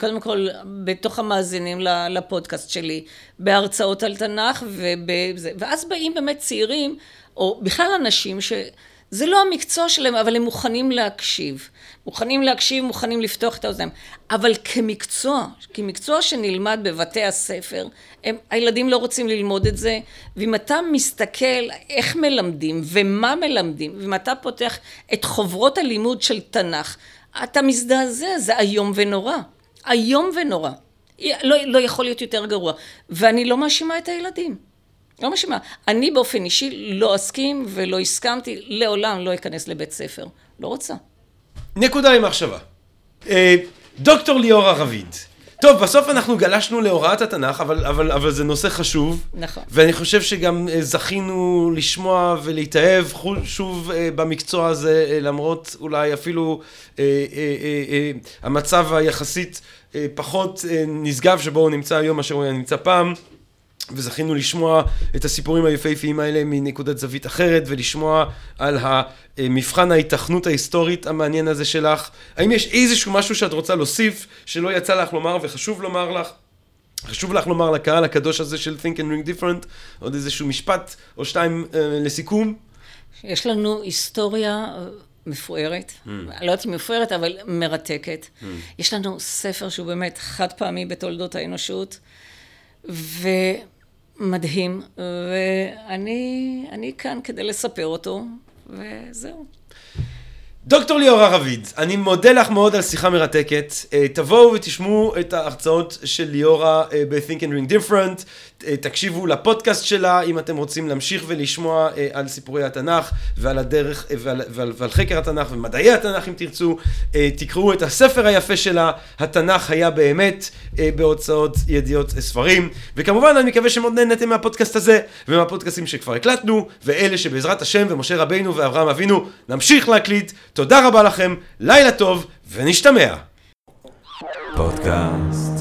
קודם כל, בתוך המאזינים לפודקאסט שלי, בהרצאות על תנ"ך, ואז באים באמת צעירים, או בכלל אנשים שזה לא המקצוע שלהם, אבל הם מוכנים להקשיב. מוכנים להקשיב, מוכנים לפתוח את האוזניים. אבל כמקצוע, כמקצוע שנלמד בבתי הספר, הילדים לא רוצים ללמוד את זה, ואם אתה מסתכל איך מלמדים ומה מלמדים, ואם אתה פותח את חוברות הלימוד של תנ"ך, אתה מזדעזע, זה איום ונורא. איום ונורא. לא יכול להיות יותר גרוע. ואני לא מאשימה את הילדים. לא מאשימה. אני באופן אישי לא אסכים ולא הסכמתי, לעולם לא אכנס לבית ספר. לא רוצה. נקודה למחשבה. דוקטור ליאורה רביד. טוב, בסוף אנחנו גלשנו להוראת התנ"ך, אבל זה נושא חשוב. נכון. ואני חושב שגם זכינו לשמוע ולהתאהב שוב במקצוע הזה, למרות אולי אפילו המצב היחסית פחות נשגב שבו הוא נמצא היום, אשר הוא נמצא פעם. וזכינו לשמוע את הסיפורים היפהפיים האלה מנקודת זווית אחרת, ולשמוע על המבחן ההיתכנות ההיסטורית המעניין הזה שלך. האם יש איזשהו משהו שאת רוצה להוסיף, שלא יצא לך לומר וחשוב לומר לך? חשוב לך לומר לקהל הקדוש הזה של Think and Ring Different, עוד איזשהו משפט או שתיים לסיכום? יש לנו היסטוריה מפוארת, לא יודעת מפוארת, אבל מרתקת. יש לנו ספר שהוא באמת חד פעמי בתולדות האנושות, ו... מדהים, ואני כאן כדי לספר אותו, וזהו. דוקטור ליאורה רביד, אני מודה לך מאוד על שיחה מרתקת. תבואו ותשמעו את ההרצאות של ליאורה ב-Think and Ring Different. תקשיבו לפודקאסט שלה, אם אתם רוצים להמשיך ולשמוע על סיפורי התנ"ך ועל הדרך ועל חקר התנ"ך ומדעי התנ"ך אם תרצו. תקראו את הספר היפה שלה, התנ"ך היה באמת, בהוצאות ידיעות ספרים. וכמובן אני מקווה שמאוד נהנתם מהפודקאסט הזה ומהפודקאסטים שכבר הקלטנו, ואלה שבעזרת השם ומשה רבינו ואברהם אבינו נמשיך להקליט. תודה רבה לכם, לילה טוב ונשתמע. פודקאסט.